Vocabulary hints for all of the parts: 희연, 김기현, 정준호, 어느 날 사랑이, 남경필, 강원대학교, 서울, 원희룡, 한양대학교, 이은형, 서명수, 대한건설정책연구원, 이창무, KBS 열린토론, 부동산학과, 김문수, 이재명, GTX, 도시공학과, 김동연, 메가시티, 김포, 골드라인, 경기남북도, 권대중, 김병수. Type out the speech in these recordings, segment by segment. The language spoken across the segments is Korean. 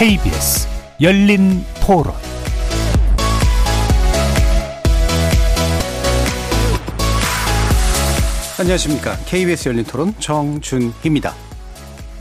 KBS 열린토론. 안녕하십니까. KBS 열린토론 정준희입니다.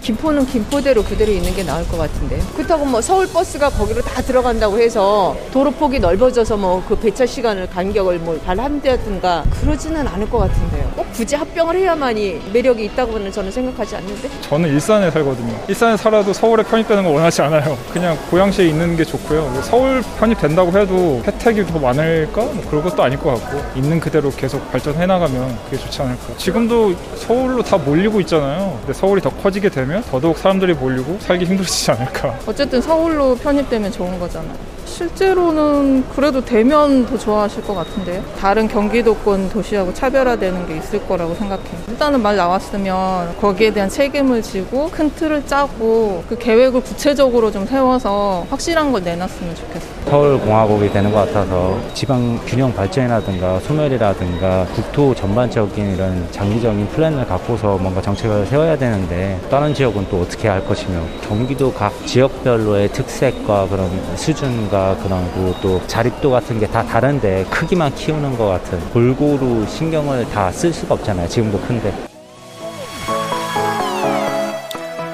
김포는 김포대로 그대로 있는 게 나을 것 같은데요. 그렇다고 뭐 서울버스가 거기로 다 들어간다고 해서 도로폭이 넓어져서 뭐 그 배차 시간을 간격을 뭐 발한다든가 그러지는 않을 것 같은데요. 꼭 굳이 합병을 해야만이 매력이 있다고는 저는 생각하지 않는데. 저는 일산에 살거든요. 일산에 살아도 서울에 편입되는 걸 원하지 않아요. 그냥 고양시에 있는 게 좋고요. 서울 편입된다고 해도 혜택이 더 많을까? 뭐 그런 것도 아닐 것 같고, 있는 그대로 계속 발전해나가면 그게 좋지 않을까. 지금도 서울로 다 몰리고 있잖아요. 근데 서울이 더 커지게 되면 더더욱 사람들이 몰리고 살기 힘들어지지 않을까. 어쨌든 서울로 편입되면 좋은 거잖아요. 실제로는 그래도 대면 더 좋아하실 것 같은데요. 다른 경기도권 도시하고 차별화되는 게 있을 거라고 생각해요. 일단은 말 나왔으면 거기에 대한 책임을 지고 큰 틀을 짜고 그 계획을 구체적으로 좀 세워서 확실한 걸 내놨으면 좋겠어요. 서울공화국이 되는 것 같아서 지방 균형 발전이라든가 소멸이라든가 국토 전반적인 이런 장기적인 플랜을 갖고서 뭔가 정책을 세워야 되는데, 다른 지역은 또 어떻게 할 것이며, 경기도 각 지역별로의 특색과 그런 수준과 그런 또 자립도 같은 게 다 다른데 크기만 키우는 것 같은, 골고루 신경을 다 쓸 수가 없잖아요. 지금도 큰데.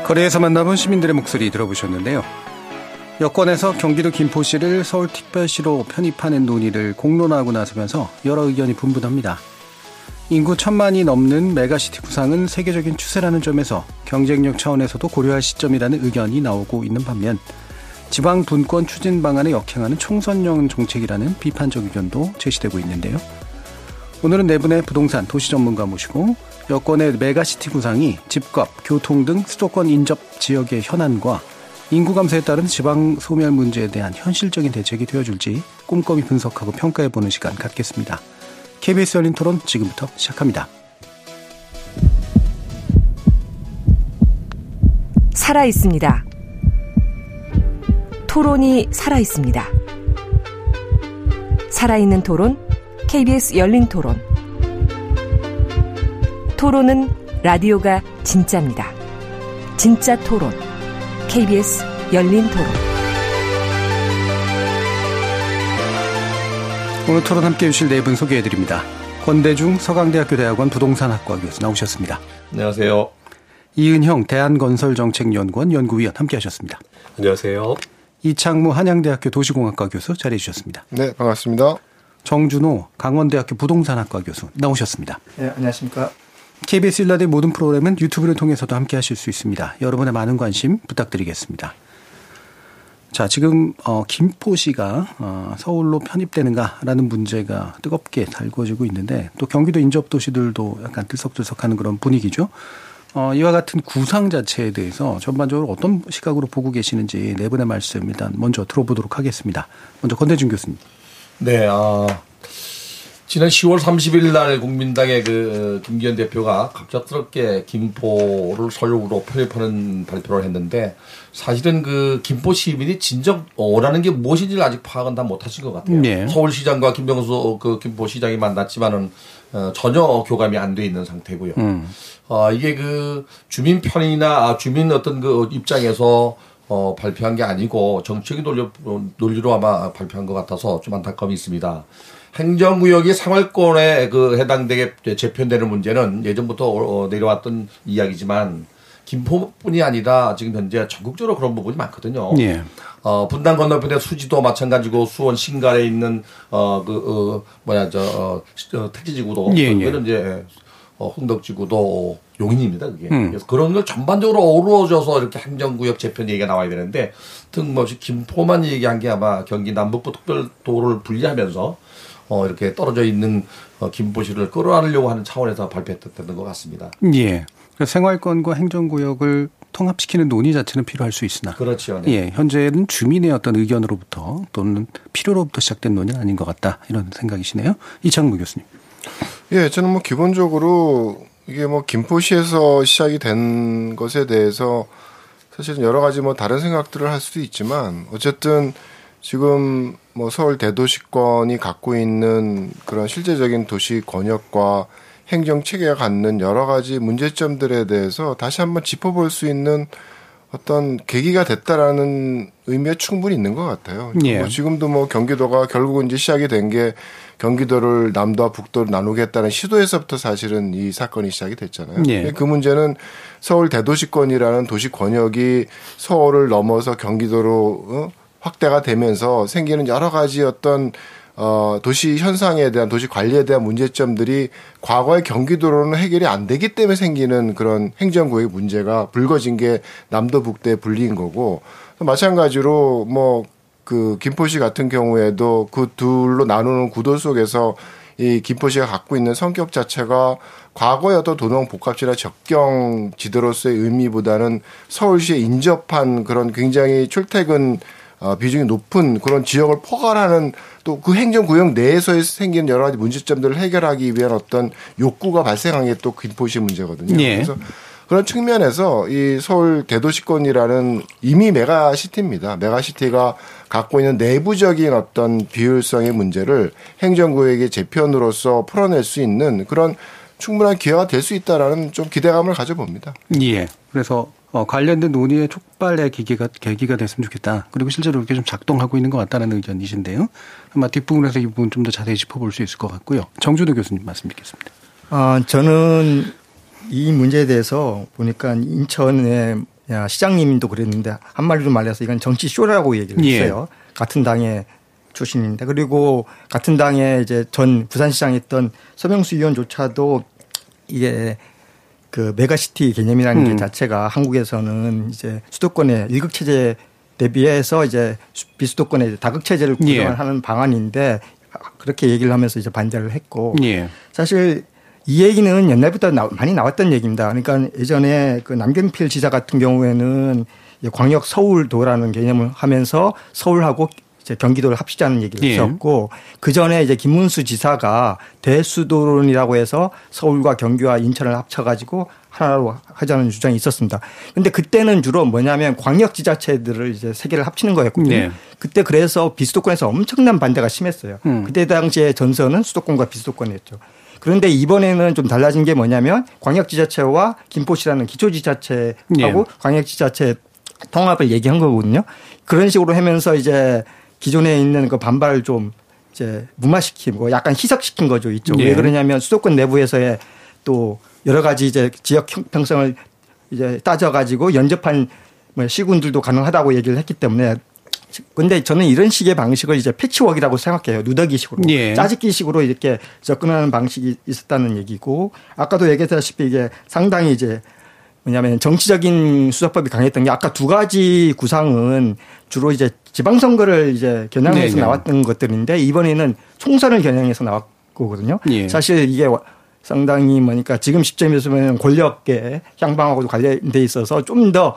거리에서 만나본 시민들의 목소리 들어보셨는데요. 여권에서 경기도 김포시를 서울특별시로 편입하는 논의를 공론화하고 나서면서 여러 의견이 분분합니다. 인구 1000만이 넘는 메가시티 구상은 세계적인 추세라는 점에서 경쟁력 차원에서도 고려할 시점이라는 의견이 나오고 있는 반면, 지방 분권 추진 방안에 역행하는 총선형 정책이라는 비판적 의견도 제시되고 있는데요. 오늘은 네 분의 부동산 도시 전문가 모시고 여권의 메가시티 구상이 집값, 교통 등 수도권 인접 지역의 현안과 인구 감소에 따른 지방 소멸 문제에 대한 현실적인 대책이 되어줄지 꼼꼼히 분석하고 평가해보는 시간 갖겠습니다. KBS 열린토론 지금부터 시작합니다. 살아있습니다. 토론이 살아있습니다. 살아있는 토론, KBS 열린토론. 토론은 라디오가 진짜입니다. 진짜 토론, KBS 열린토론. 오늘 토론 함께해 주실 네 분 소개해드립니다. 권대중 서강대학교 대학원 부동산학과 교수 나오셨습니다. 안녕하세요. 이은형 대한건설정책연구원 연구위원 함께하셨습니다. 안녕하세요. 이창무 한양대학교 도시공학과 교수 자리해 주셨습니다. 네, 반갑습니다. 정준호 강원대학교 부동산학과 교수 나오셨습니다. 네, 안녕하십니까. KBS 일라디오 모든 프로그램은 유튜브를 통해서도 함께하실 수 있습니다. 여러분의 많은 관심 부탁드리겠습니다. 자, 지금 김포시가 서울로 편입되는가라는 문제가 뜨겁게 달궈지고 있는데, 또 경기도 인접 도시들도 약간 들썩들썩하는 그런 분위기죠. 이와 같은 구상 자체에 대해서 전반적으로 어떤 시각으로 보고 계시는지 네 분의 말씀 일단 먼저 들어보도록 하겠습니다. 먼저 권대중 교수님. 네, 지난 10월 30일 날 국민당의 김기현 대표가 갑작스럽게 김포를 서울로 편입하는 발표를 했는데, 사실은 김포 시민이 진정 원하는 게 무엇인지를 아직 파악은 다 못하신 것 같아요. 네. 서울시장과 김병수 김포시장이 만났지만은 전혀 교감이 안 돼 있는 상태고요. 이게 주민 편의나 주민 어떤 입장에서 발표한 게 아니고 정치적인 논리로 아마 발표한 것 같아서 좀 안타까움이 있습니다. 행정구역이 생활권에 해당되게 재편되는 문제는 예전부터 내려왔던 이야기지만, 김포뿐이 아니라 지금 현재 전국적으로 그런 부분이 많거든요. 예. 분당 건너편의 수지도 마찬가지고 수원 신갈에 있는 택지지구도, 그거는 이제 흥덕지구도 용인입니다, 그게. 그래서 그런 걸 전반적으로 어우러져서 이렇게 행정구역 재편 얘기가 나와야 되는데, 뜬금없이 김포만 얘기한 게 아마 경기 남북도 특별도를 분리하면서 이렇게 떨어져 있는 김포시를 끌어안으려고 하는 차원에서 발표했던 것 같습니다. 예. 생활권과 행정구역을 통합시키는 논의 자체는 필요할 수 있으나, 그렇죠. 네. 예, 현재는 주민의 어떤 의견으로부터 또는 필요로부터 시작된 논의는 아닌 것 같다, 이런 생각이시네요. 이창무 교수님. 예, 저는 기본적으로 이게 김포시에서 시작이 된 것에 대해서 사실은 여러 가지 다른 생각들을 할 수도 있지만, 어쨌든 지금 서울 대도시권이 갖고 있는 그런 실제적인 도시 권역과 행정체계가 갖는 여러 가지 문제점들에 대해서 다시 한번 짚어볼 수 있는 어떤 계기가 됐다라는 의미에 충분히 있는 것 같아요. 예. 뭐 지금도 뭐 경기도가 결국은 이제 시작이 된 게 경기도를 남도와 북도를 나누겠다는 시도에서부터 사실은 이 사건이 시작이 됐잖아요. 예. 그 문제는 서울 대도시권이라는 도시 권역이 서울을 넘어서 경기도로 확대가 되면서 생기는 여러 가지 어떤 도시 현상에 대한 도시 관리에 대한 문제점들이 과거의 경기도로는 해결이 안 되기 때문에 생기는 그런 행정구역의 문제가 불거진 게 남도 북도의 분리인 거고, 마찬가지로 뭐 그 김포시 같은 경우에도 그 둘로 나누는 구도 속에서 이 김포시가 갖고 있는 성격 자체가 과거의 어떤 도농 복합지나 접경 지도로서의 의미보다는 서울시에 인접한 그런 굉장히 출퇴근 비중이 높은 그런 지역을 포괄하는 또 그 행정구역 내에서 생기는 여러 가지 문제점들을 해결하기 위한 어떤 욕구가 발생한 게 또 김포시 문제거든요. 예. 그래서 그런 측면에서 이 서울 대도시권이라는 이미 메가시티입니다. 메가시티가 갖고 있는 내부적인 어떤 비효율성의 문제를 행정구역의 재편으로서 풀어낼 수 있는 그런 충분한 기회가 될 수 있다라는 좀 기대감을 가져봅니다. 예. 그래서 관련된 논의의 촉발의 계기가 됐으면 좋겠다. 그리고 실제로 이렇게 좀 작동하고 있는 것 같다는 의견이신데요. 아마 뒷부분에서 이 부분 좀 더 자세히 짚어볼 수 있을 것 같고요. 정준호 교수님 말씀 듣겠습니다. 저는 이 문제에 대해서 보니까 인천의 시장님도 그랬는데 한마디로 말해서 이건 정치 쇼라고 얘기를 했어요. 예. 같은 당의 출신입니다. 그리고 같은 당의 이제 전 부산시장에 있던 서명수 의원조차도 이게 그 메가시티 개념이라는 게 자체가 한국에서는 이제 수도권의 일극 체제 대비해서 이제 비수도권의 다극 체제를 구성하는 예. 방안인데 그렇게 얘기를 하면서 이제 반대를 했고 예. 사실 이 얘기는 옛날부터 많이 나왔던 얘기입니다. 그러니까 예전에 그 남경필 지사 같은 경우에는 광역 서울도라는 개념을 하면서 서울하고 이제 경기도를 합치자는 얘기를 했었고 예. 그 전에 이제 김문수 지사가 대수도론이라고 해서 서울과 경기와 인천을 합쳐가지고 하나로 하자는 주장이 있었습니다. 그런데 그때는 주로 뭐냐면 광역지자체들을 이제 세 개를 합치는 거였거든요. 예. 그때 그래서 비수도권에서 엄청난 반대가 심했어요. 그때 당시에 전선은 수도권과 비수도권이었죠. 그런데 이번에는 좀 달라진 게 뭐냐면 광역지자체와 김포시라는 기초지자체하고 예. 광역지자체 통합을 얘기한 거거든요. 그런 식으로 하면서 이제 기존에 있는 그 반발을 좀 이제 무마시키고 약간 희석시킨 거죠. 이쪽. 예. 왜 그러냐면 수도권 내부에서의 또 여러 가지 이제 지역 형평성을 이제 따져가지고 연접한 시군들도 가능하다고 얘기를 했기 때문에. 근데 저는 이런 식의 방식을 이제 패치워크라고 생각해요. 누더기식으로. 예. 짜집기식으로 이렇게 접근하는 방식이 있었다는 얘기고, 아까도 얘기했다시피 이게 상당히 이제 뭐냐면 정치적인 수사법이 강했던 게 아까 두 가지 구상은 주로 이제 지방선거를 이제 겨냥해서 네, 나왔던 것들인데 이번에는 총선을 겨냥해서 나왔거든요. 예. 사실 이게 상당히 뭐니까 지금 시점에서는 권력계 향방하고도 관련돼 있어서 좀 더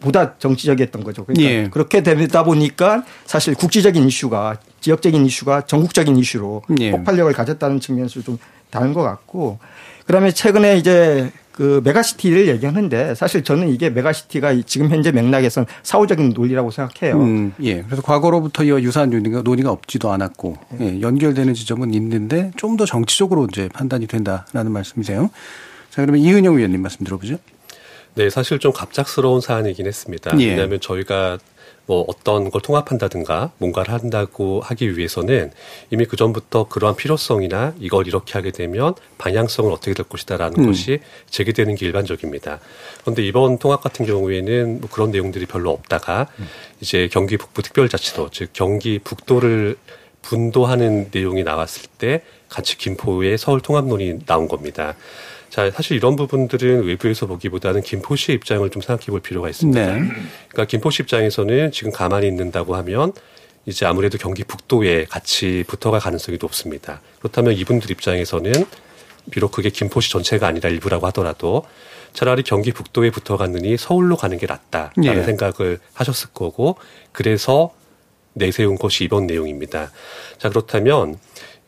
보다 정치적이었던 거죠. 그러니까 예. 그렇게 되다 보니까 사실 국지적인 이슈가 지역적인 이슈가 전국적인 이슈로 예. 폭발력을 가졌다는 측면에서 좀 다른 것 같고, 그다음에 최근에 이제 그 메가시티를 얘기하는데 사실 저는 이게 메가시티가 지금 현재 맥락에선 사후적인 논리라고 생각해요. 예. 그래서 과거로부터 이와 유사한 논의가 없지도 않았고 예. 예. 연결되는 지점은 있는데 좀 더 정치적으로 이제 판단이 된다라는 말씀이세요. 자, 그러면 이은형 위원님 말씀 들어보죠. 네, 사실 좀 갑작스러운 사안이긴 했습니다. 예. 왜냐하면 저희가 뭐 어떤 걸 통합한다든가 뭔가를 한다고 하기 위해서는 이미 그 전부터 그러한 필요성이나 이걸 이렇게 하게 되면 방향성은 어떻게 될 것이다라는 것이 제기되는 게 일반적입니다. 그런데 이번 통합 같은 경우에는 뭐 그런 내용들이 별로 없다가 이제 경기 북부 특별자치도, 즉 경기 북도를 분도하는 내용이 나왔을 때 같이 김포의 서울 통합론이 나온 겁니다. 자, 사실 이런 부분들은 외부에서 보기보다는 김포시의 입장을 좀 생각해 볼 필요가 있습니다. 네. 그러니까 김포시 입장에서는 지금 가만히 있는다고 하면 이제 아무래도 경기 북도에 같이 붙어갈 가능성이 높습니다. 그렇다면 이분들 입장에서는 비록 그게 김포시 전체가 아니라 일부라고 하더라도 차라리 경기 북도에 붙어갔느니 서울로 가는 게 낫다라는 네. 생각을 하셨을 거고, 그래서 내세운 것이 이번 내용입니다. 자, 그렇다면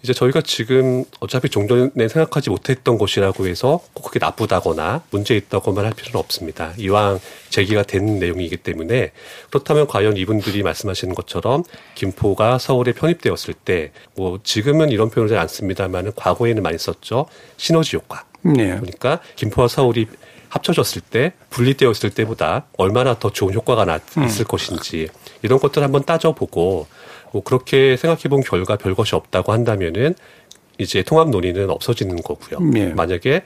이제 저희가 지금 어차피 종전에 생각하지 못했던 것이라고 해서 꼭 그게 나쁘다거나 문제 있다고만 할 필요는 없습니다. 이왕 제기가 된 내용이기 때문에. 그렇다면 과연 이분들이 말씀하시는 것처럼 김포가 서울에 편입되었을 때, 뭐 지금은 이런 표현을 잘 안 씁니다만 과거에는 많이 썼죠. 시너지 효과. 네. 그러니까 김포와 서울이 합쳐졌을 때, 분리되었을 때보다 얼마나 더 좋은 효과가 있을 것인지 이런 것들 한번 따져보고 뭐 그렇게 생각해본 결과 별 것이 없다고 한다면은 이제 통합 논의는 없어지는 거고요. 예. 만약에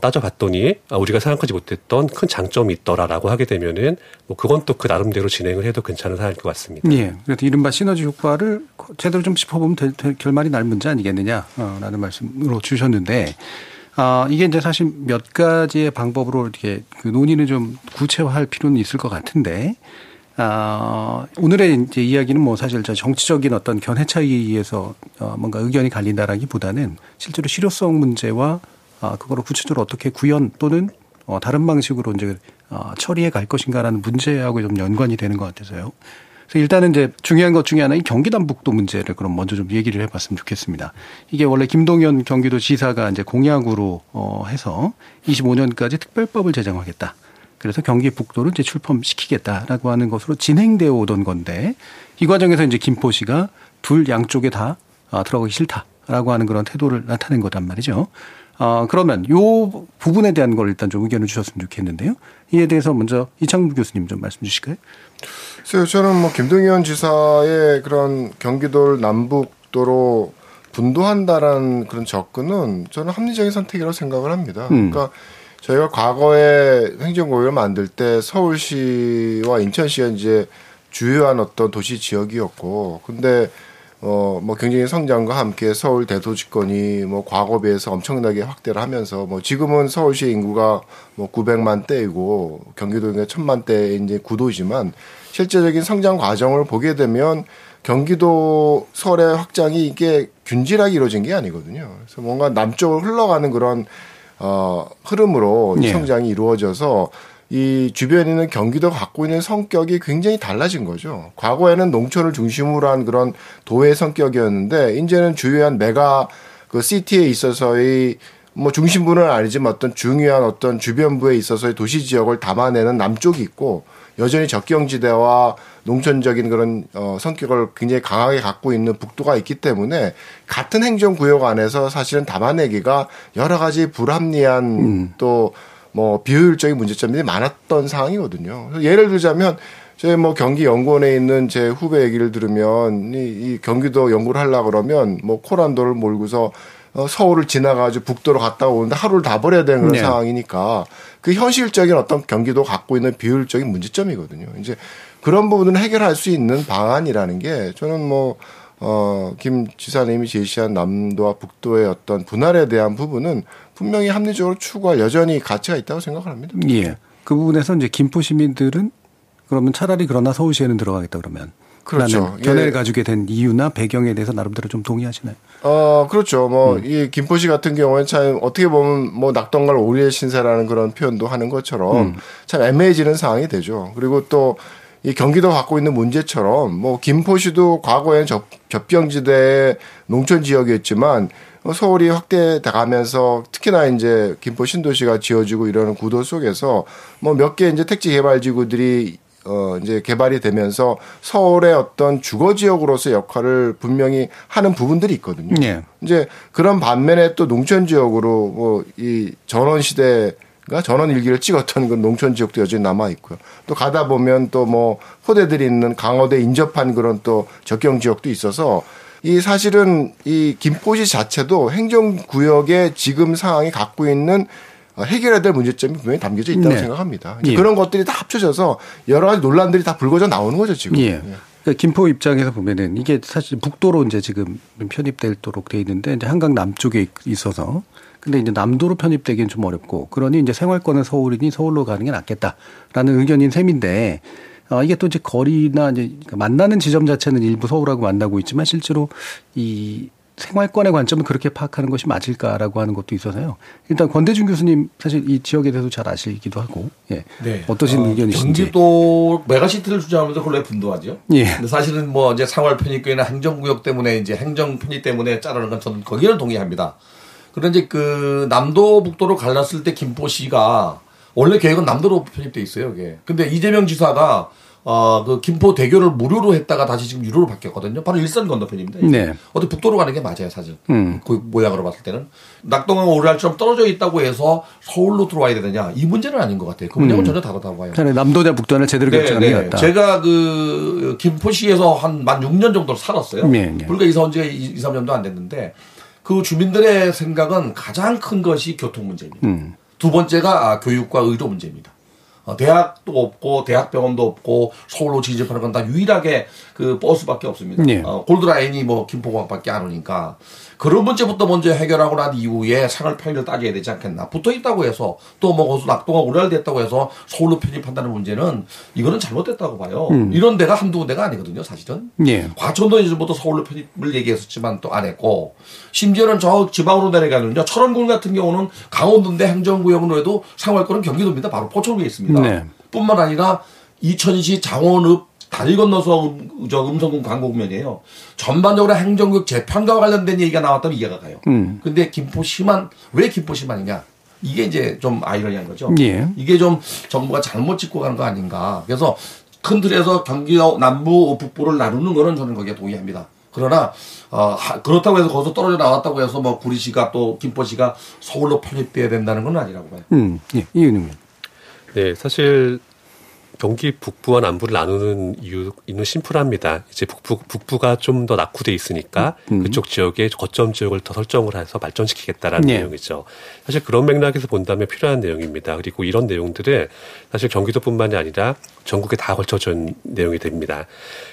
따져봤더니 우리가 생각하지 못했던 큰 장점이 있더라라고 하게 되면은 뭐 그건 또 그 나름대로 진행을 해도 괜찮은 사안일 것 같습니다. 예. 그래서 이른바 시너지 효과를 제대로 좀 짚어보면 결말이 날 문제 아니겠느냐라는 말씀으로 주셨는데 이게 이제 사실 몇 가지의 방법으로 이렇게 그 논의를 좀 구체화할 필요는 있을 것 같은데. 오늘의 이제 이야기는 뭐 사실 정치적인 어떤 견해 차이에 의해서 뭔가 의견이 갈린다라기보다는 실제로 실효성 문제와 그거를 구체적으로 어떻게 구현 또는 다른 방식으로 이제 처리해 갈 것인가라는 문제하고 좀 연관이 되는 것 같아서요. 그래서 일단은 이제 중요한 것 중에 하나인 경기남북도 문제를 그럼 먼저 좀 얘기를 해봤으면 좋겠습니다. 이게 원래 김동연 경기도지사가 이제 공약으로 해서 25년까지 특별법을 제정하겠다. 그래서 경기 북도를 이제 출범시키겠다라고 하는 것으로 진행되어 오던 건데 이 과정에서 이제 김포시가 둘 양쪽에 다 들어가기 싫다라고 하는 그런 태도를 나타낸 거란 말이죠. 그러면 요 부분에 대한 걸 일단 좀 의견을 주셨으면 좋겠는데요. 이에 대해서 먼저 이창무 교수님 좀 말씀 주실까요? 글쎄요, 저는 뭐 김동연 지사의 그런 경기도를 남북도로 분도한다라는 그런 접근은 저는 합리적인 선택이라고 생각을 합니다. 그러니까 저희가 과거에 행정구역을 만들 때 서울시와 인천시가 이제 주요한 어떤 도시 지역이었고, 근데 뭐 경쟁의 성장과 함께 서울 대도시권이 뭐 과거에 비해서 엄청나게 확대를 하면서 뭐 지금은 서울시의 인구가 뭐 900만 대이고 경기도가 1000만 대의 이제 구도지만 실제적인 성장 과정을 보게 되면 경기도 서울의 확장이 이게 균질하게 이루어진 게 아니거든요. 그래서 뭔가 남쪽으로 흘러가는 그런 흐름으로 이 성장이 이루어져서 이 주변에 있는 경기도가 갖고 있는 성격이 굉장히 달라진 거죠. 과거에는 농촌을 중심으로 한 그런 도의 성격이었는데 이제는 주요한 메가 그 시티에 있어서의 뭐 중심부는 아니지만 어떤 중요한 어떤 주변부에 있어서의 도시 지역을 담아내는 남쪽이 있고 여전히 적경지대와 농촌적인 그런 성격을 굉장히 강하게 갖고 있는 북도가 있기 때문에 같은 행정구역 안에서 사실은 담아내기가 여러 가지 불합리한 또 뭐 비효율적인 문제점들이 많았던 상황이거든요. 그래서 예를 들자면 제 뭐 경기 연구원에 있는 제 후배 얘기를 들으면 이 경기도 연구를 하려고 그러면 뭐 코란도를 몰고서 서울을 지나가지고 북도로 갔다 오는데 하루를 다 버려야 되는 그런 상황이니까 그 현실적인 어떤 경기도 갖고 있는 비효율적인 문제점이거든요. 이제 그런 부분을 해결할 수 있는 방안이라는 게 저는 뭐, 김 지사님이 제시한 남도와 북도의 어떤 분할에 대한 부분은 분명히 합리적으로 추구할 여전히 가치가 있다고 생각을 합니다. 예. 그 부분에서 이제 김포 시민들은 그러면 차라리 그러나 서울시에는 들어가겠다 그러면. 그렇죠. 견해를 가지게 된 이유나 배경에 대해서 나름대로 좀 동의하시나요? 그렇죠. 뭐, 이 김포시 같은 경우에는 참 어떻게 보면 뭐 낙동강 오리의 신세라는 그런 표현도 하는 것처럼 참 애매해지는 상황이 되죠. 그리고 또 이 경기도 갖고 있는 문제처럼 뭐 김포시도 과거엔 젖병지대의 농촌 지역이었지만 서울이 확대돼가면서 특히나 이제 김포 신도시가 지어지고 이러는 구도 속에서 뭐 몇 개 이제 택지 개발 지구들이 이제 개발이 되면서 서울의 어떤 주거 지역으로서 역할을 분명히 하는 부분들이 있거든요. 예. 이제 그런 반면에 또 농촌 지역으로 뭐 이 전원 시대가 전원 일기를 찍었던 그 농촌 지역도 여전히 남아 있고요. 또 가다 보면 또 뭐 포대들이 있는 강화대 인접한 그런 또 적경 지역도 있어서 이 사실은 이 김포시 자체도 행정 구역의 지금 상황이 갖고 있는 해결해야 될 문제점이 분명히 담겨져 있다고 생각합니다. 예. 그런 것들이 다 합쳐져서 여러 가지 논란들이 다 불거져 나오는 거죠, 지금. 예. 그러니까 김포 입장에서 보면은 이게 사실 북도로 이제 지금 편입되도록 돼 있는데 이제 한강 남쪽에 있어서 근데 이제 남도로 편입되기는 좀 어렵고 그러니 이제 생활권은 서울이니 서울로 가는 게 낫겠다라는 의견인 셈인데 이게 또 이제 거리나 이제 만나는 지점 자체는 일부 서울하고 만나고 있지만 실제로 이 생활권의 관점은 그렇게 파악하는 것이 맞을까라고 하는 것도 있어서요. 일단 권대중 교수님 사실 이 지역에 대해서 잘 아시기도 하고, 예. 네. 어떠신 의견이신지. 경기도 메가시티를 주장하면서 그걸 왜 분도하죠? 예. 근데 사실은 뭐 이제 생활 편입구에는 행정구역 때문에 이제 행정 편입 때문에 짜라는 건 저는 거기를 동의합니다. 그런데 그 남도 북도로 갈랐을 때 김포시가 원래 계획은 남도로 편입돼 있어요. 이게. 근데 이재명 지사가 그 김포 대교를 무료로 했다가 다시 지금 유료로 바뀌었거든요. 바로 일선 건너편입니다. 네. 어디 북도로 가는 게 맞아요, 사실. 그 모양으로 봤을 때는 낙동강 오리알처럼 떨어져 있다고 해서 서울로 들어와야 되느냐 이 문제는 아닌 것 같아요. 그 문제는 전혀 다르다고 봐요. 남도냐 북도냐 제대로 결정한 게 같다. 제가 그 김포시에서 한 만 6년 정도 살았어요. 네. 불과 이사 온 지가 2, 3년도 안 됐는데 그 주민들의 생각은 가장 큰 것이 교통 문제입니다. 두 번째가 교육과 의료 문제입니다. 대학도 없고 대학병원도 없고 서울로 진입하는 건 다 유일하게 그 버스밖에 없습니다. 네. 골드라인이 뭐 김포공항밖에 안 오니까 그런 문제부터 먼저 해결하고 난 이후에 생활 편의를 따져야 되지 않겠나. 붙어 있다고 해서 또 뭐 거기서 낙동강 오리알 됐다고 해서 서울로 편입한다는 문제는 이거는 잘못됐다고 봐요. 이런 데가 한두 군데가 아니거든요, 사실은. 네. 과천도 예전부터 서울로 편입을 얘기했었지만 또 안 했고 심지어는 저 지방으로 내려가는요. 철원군 같은 경우는 강원도인데 행정구역으로 해도 생활권은 경기도입니다. 바로 포천 위에 있습니다. 네. 뿐만 아니라 이천시 장원읍 다리 건너서 음성군 광곡면이에요. 전반적으로 행정구역 재편과 관련된 얘기가 나왔다면 이해가 가요. 근데 김포시만, 왜 김포시만이냐? 이게 이제 좀 아이러니한 거죠. 예. 이게 좀 정부가 잘못 짚고 가는 거 아닌가. 그래서 큰 틀에서 경기 남부, 북부를 나누는 거는 저는 거기에 동의합니다. 그러나 그렇다고 해서 거기서 떨어져 나왔다고 해서 뭐 구리시가 또 김포시가 서울로 편입돼야 된다는 건 아니라고 봐요. 예. 이은형. 네, 사실 경기 북부와 남부를 나누는 이유는 심플합니다. 이제 북부가 좀 더 낙후돼 있으니까 그쪽 지역에 거점 지역을 더 설정을 해서 발전시키겠다라는 네. 내용이죠. 사실 그런 맥락에서 본다면 필요한 내용입니다. 그리고 이런 내용들은 사실 경기도뿐만이 아니라 전국에 다 걸쳐진 내용이 됩니다.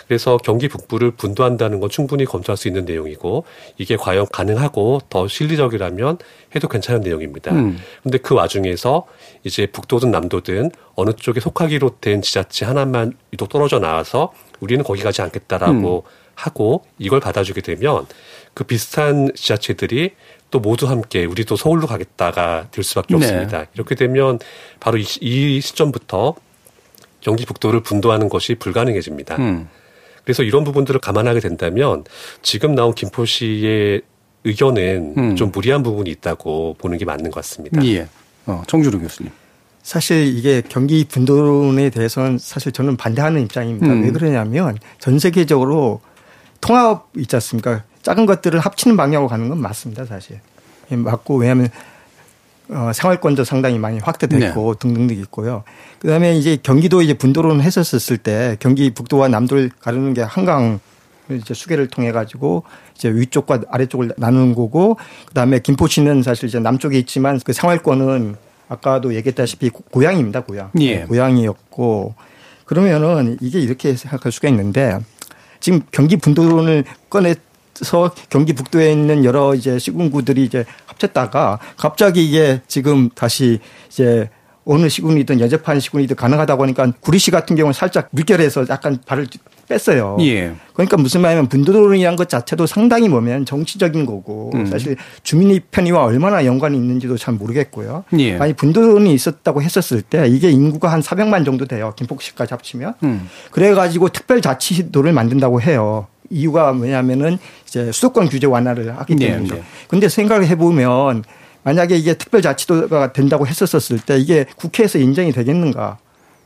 그래서 경기 북부를 분도한다는 건 충분히 검토할 수 있는 내용이고 이게 과연 가능하고 더 실리적이라면 해도 괜찮은 내용입니다. 그런데 그 와중에서 이제 북도든 남도든 어느 쪽에 속하기로 된 지자체 하나만 유독 떨어져 나와서 우리는 거기 가지 않겠다라고 하고 이걸 받아주게 되면 그 비슷한 지자체들이 또 모두 함께 우리도 서울로 가겠다가 될 수밖에 네. 없습니다. 이렇게 되면 바로 이 시점부터 경기 북도를 분도하는 것이 불가능해집니다. 그래서 이런 부분들을 감안하게 된다면 지금 나온 김포시의 의견은 좀 무리한 부분이 있다고 보는 게 맞는 것 같습니다. 예. 정준호 교수님. 사실 이게 경기 분도론에 대해서는 사실 저는 반대하는 입장입니다. 왜 그러냐면 전 세계적으로 통합 있지 않습니까? 작은 것들을 합치는 방향으로 가는 건 맞습니다. 사실. 맞고 왜냐하면 생활권도 상당히 많이 확대됐고 네. 등등등 있고요. 그다음에 이제 경기도 이제 분도론 했었을 때 경기 북도와 남도를 가르는 게 한강 이제 수계를 통해 가지고 이제 위쪽과 아래쪽을 나누는 거고 그다음에 김포시는 사실 이제 남쪽에 있지만 그 생활권은 아까도 얘기했다시피 고향입니다. 고향. 예. 고향이었고 그러면은 이게 이렇게 생각할 수가 있는데 지금 경기 분도론을 꺼내서 경기 북도에 있는 여러 이제 시군구들이 이제 합쳤다가 갑자기 이게 지금 다시 이제 어느 시군이든 연접한 시군이든 가능하다고 하니까 구리시 같은 경우는 살짝 물결에서 약간 발을 뺐어요. 예. 그러니까 무슨 말이냐면 분도론이라는 것 자체도 상당히 보면 정치적인 거고 사실 주민의 편의와 얼마나 연관이 있는지도 잘 모르겠고요. 예. 만약 분도론이 있었다고 했었을 때 이게 인구가 한 400만 정도 돼요. 김포시까지 합치면. 그래가지고 특별자치도를 만든다고 해요. 이유가 뭐냐면은 이제 수도권 규제 완화를 하기 때문이죠. 네, 그런데 생각을 해보면 만약에 이게 특별자치도가 된다고 했었을 때 이게 국회에서 인정이 되겠는가.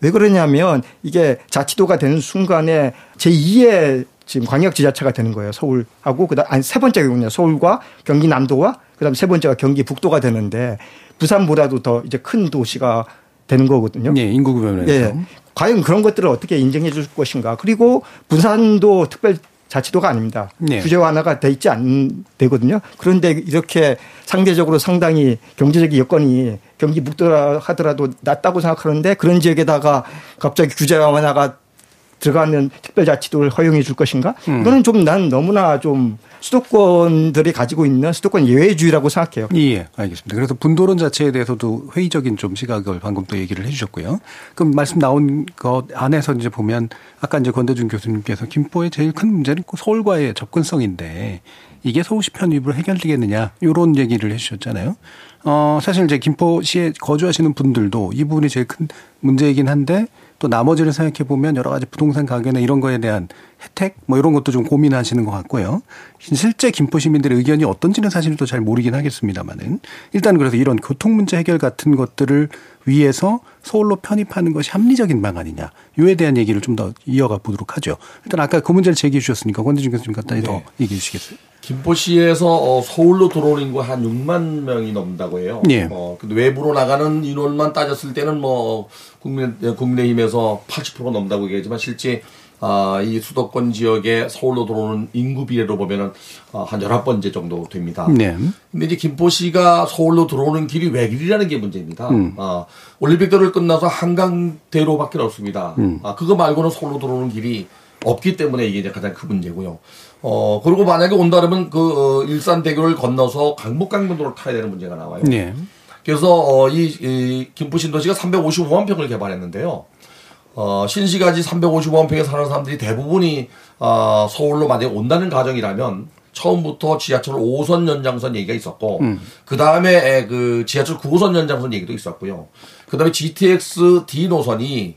왜 그러냐면 이게 자치도가 되는 순간에 제2의 지금 광역지자체가 되는 거예요. 서울하고 그다음 아니 세 번째군요. 서울과 경기남도와 그다음 세 번째가 경기북도가 되는데 부산보다도 더 이제 큰 도시가 되는 거거든요. 네, 인구 구별에서. 네. 과연 그런 것들을 어떻게 인정해 줄 것인가. 그리고 부산도 특별자치도가 아닙니다. 네. 규제 완화가 돼 있지 않 되거든요. 그런데 이렇게 상대적으로 상당히 경제적인 여건이 경기 북도라 하더라도 낮다고 생각하는데 그런 지역에다가 갑자기 규제 완화가 들어가는 특별자치도를 허용해 줄 것인가? 이거는 좀 난 너무나 좀 수도권들이 가지고 있는 수도권 예외주의라고 생각해요. 예, 알겠습니다. 그래서 분도론 자체에 대해서도 회의적인 좀 시각을 방금 또 얘기를 해 주셨고요. 그럼 말씀 나온 것 안에서 이제 보면 아까 이제 권대중 교수님께서 김포의 제일 큰 문제는 서울과의 접근성인데 이게 서울시 편입으로 해결되겠느냐 이런 얘기를 해 주셨잖아요. 사실 이제 김포시에 거주하시는 분들도 이 부분이 제일 큰 문제이긴 한데 또 나머지를 생각해 보면 여러 가지 부동산 가격이나 이런 거에 대한 혜택 뭐 이런 것도 좀 고민하시는 것 같고요. 실제 김포 시민들의 의견이 어떤지는 사실 또 잘 모르긴 하겠습니다만은 일단 그래서 이런 교통 문제 해결 같은 것들을 위해서 서울로 편입하는 것이 합리적인 방안이냐 이에 대한 얘기를 좀 더 이어가 보도록 하죠. 일단 아까 그 문제를 제기해 주셨으니까 권대중 교수님 간단히 더 얘기해 주시겠어요? 김포시에서 서울로 들어온 인구 한 6만 명이 넘는다고 해요. 예. 근데 외부로 나가는 인원만 따졌을 때는 뭐 국민의힘에서 80% 넘는다고 얘기하지만 실제 이 수도권 지역에 서울로 들어오는 인구 비례로 보면은 한 19번째 정도 됩니다. 네. 근데 이제 김포시가 서울로 들어오는 길이 외길이라는 게 문제입니다. 올림픽대로를 끝나서 한강대로밖에 없습니다. 그거 말고는 서울로 들어오는 길이 없기 때문에 이게 이제 가장 큰 문제고요. 그리고 만약에 온다 그러면 그 일산대교를 건너서 강북강변도로를 타야 되는 문제가 나와요. 네. 그래서 이 김포신도시가 355만 평을 개발했는데요. 신시가지 355만 평에 사는 사람들이 대부분이 서울로 만약에 온다는 가정이라면 처음부터 지하철 5호선 연장선 얘기가 있었고 그다음에 그 지하철 9호선 연장선 얘기도 있었고요. 그다음에 GTX D 노선이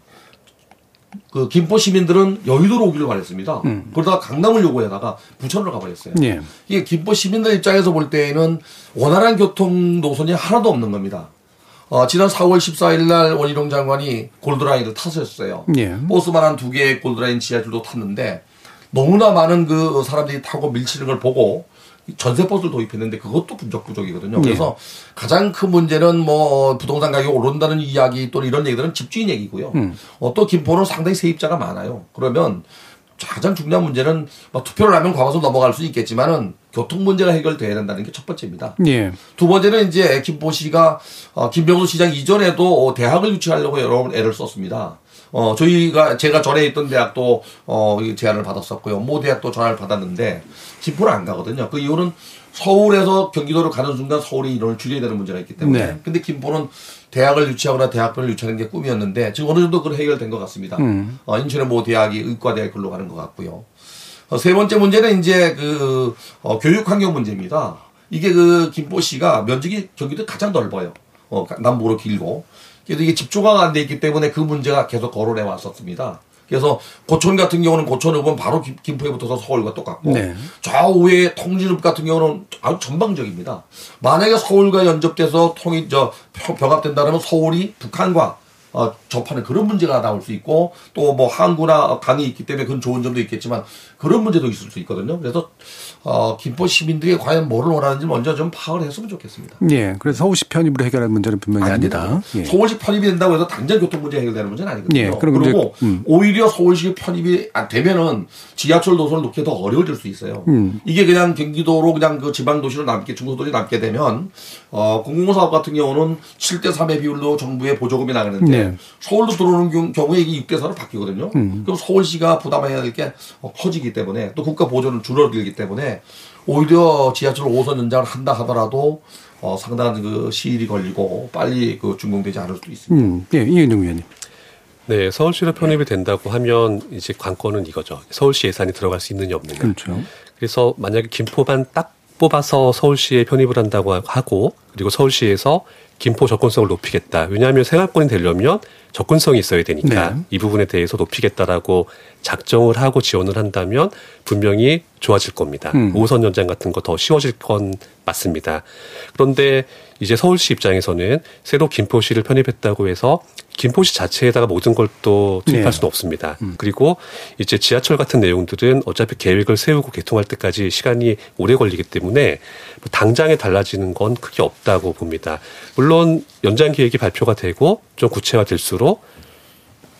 그 김포 시민들은 여의도로 오기를 바랬습니다. 그러다가 강남을 요구하다가 부천으로 가버렸어요. 예. 이게 김포 시민들 입장에서 볼 때에는 원활한 교통 노선이 하나도 없는 겁니다. 지난 4월 14일 날 원희룡 장관이 골드라인을 탔었어요. 예. 버스만 한 2개의 골드라인 지하철도 탔는데 너무나 많은 그 사람들이 타고 밀치는 걸 보고 전세버스를 도입했는데 그것도 부적부적이거든요. 그래서 예. 가장 큰 문제는 뭐 부동산 가격이 오른다는 이야기 또는 이런 얘기들은 집주인 얘기고요. 또 김포는 상당히 세입자가 많아요. 그러면 가장 중요한 문제는 막 투표를 하면 과거로 넘어갈 수 있겠지만은 교통 문제가 해결돼야 된다는 게 첫 번째입니다. 예. 두 번째는 이제 김포시가 김병수 시장 이전에도 대학을 유치하려고 여러 애를 썼습니다. 제가 전에 있던 대학도, 제안을 받았었고요. 모 대학도 전화를 받았는데, 김포를 안 가거든요. 그 이유는 서울에서 경기도로 가는 순간 서울이 인원을 줄여야 되는 문제가 있기 때문에. 네. 근데 김포는 대학을 유치하거나 대학병을 유치하는 게 꿈이었는데, 지금 어느 정도 그걸 해결된 것 같습니다. 인천의 모 대학이 의과대학 글로 가는 것 같고요. 세 번째 문제는 이제 교육 환경 문제입니다. 이게 김포시가 면적이 경기도 가장 넓어요. 남부로 길고. 그래서 이게 집중화가 안 돼 있기 때문에 그 문제가 계속 거론해 왔었습니다. 그래서 고촌 같은 경우는 고촌읍은 바로 김포에 붙어서 서울과 똑같고 네. 좌우의 통진읍 같은 경우는 아주 전방적입니다. 만약에 서울과 연접돼서 병합된다면 서울이 북한과 접하는 그런 문제가 나올 수 있고 또 뭐 항구나 강이 있기 때문에 그건 좋은 점도 있겠지만 그런 문제도 있을 수 있거든요. 그래서 김포 시민들이 과연 뭐를 원하는지 먼저 좀 파악을 했으면 좋겠습니다. 예, 그래서 서울시 편입으로 해결할 문제는 분명히 아니다. 예. 서울시 편입이 된다고 해서 당장 교통 문제 해결되는 문제는 아니거든요. 예, 그리고 오히려 서울시 편입이 안 되면은 지하철 노선을 놓기 더 어려워질 수 있어요. 이게 그냥 경기도로 그냥 그 지방 도시로 남게 중소도시 남게 되면 공공사업 같은 경우는 7:3의 비율로 정부의 보조금이 나가는데 네. 서울로 들어오는 경우에 이게 6:4로 바뀌거든요. 그럼 서울시가 부담해야 될 게 커지기 때문에 또 국가 보조는 줄어들기 때문에. 오히려 지하철 5호선 연장을 한다 하더라도 상당한 그 시일이 걸리고 빨리 그 준공되지 않을 수도 있습니다. 네, 이은형 위원님. 네, 서울시로 편입이 된다고 하면 이제 관건은 이거죠. 서울시 예산이 들어갈 수 있느냐 없느냐. 그렇죠. 그래서 만약에 김포만 딱 뽑아서 서울시에 편입을 한다고 하고 그리고 서울시에서 김포 접근성을 높이겠다. 왜냐하면 생활권이 되려면 접근성이 있어야 되니까 네. 이 부분에 대해서 높이겠다라고 작정을 하고 지원을 한다면 분명히 좋아질 겁니다. 5호선 연장 같은 거 더 쉬워질 건 맞습니다. 그런데 이제 서울시 입장에서는 새로 김포시를 편입했다고 해서 김포시 자체에다가 모든 걸 또 투입할 네. 수는 없습니다. 그리고 이제 지하철 같은 내용들은 어차피 계획을 세우고 개통할 때까지 시간이 오래 걸리기 때문에 뭐 당장에 달라지는 건 크게 없다고 봅니다. 물론 연장 계획이 발표가 되고 좀 구체화될수록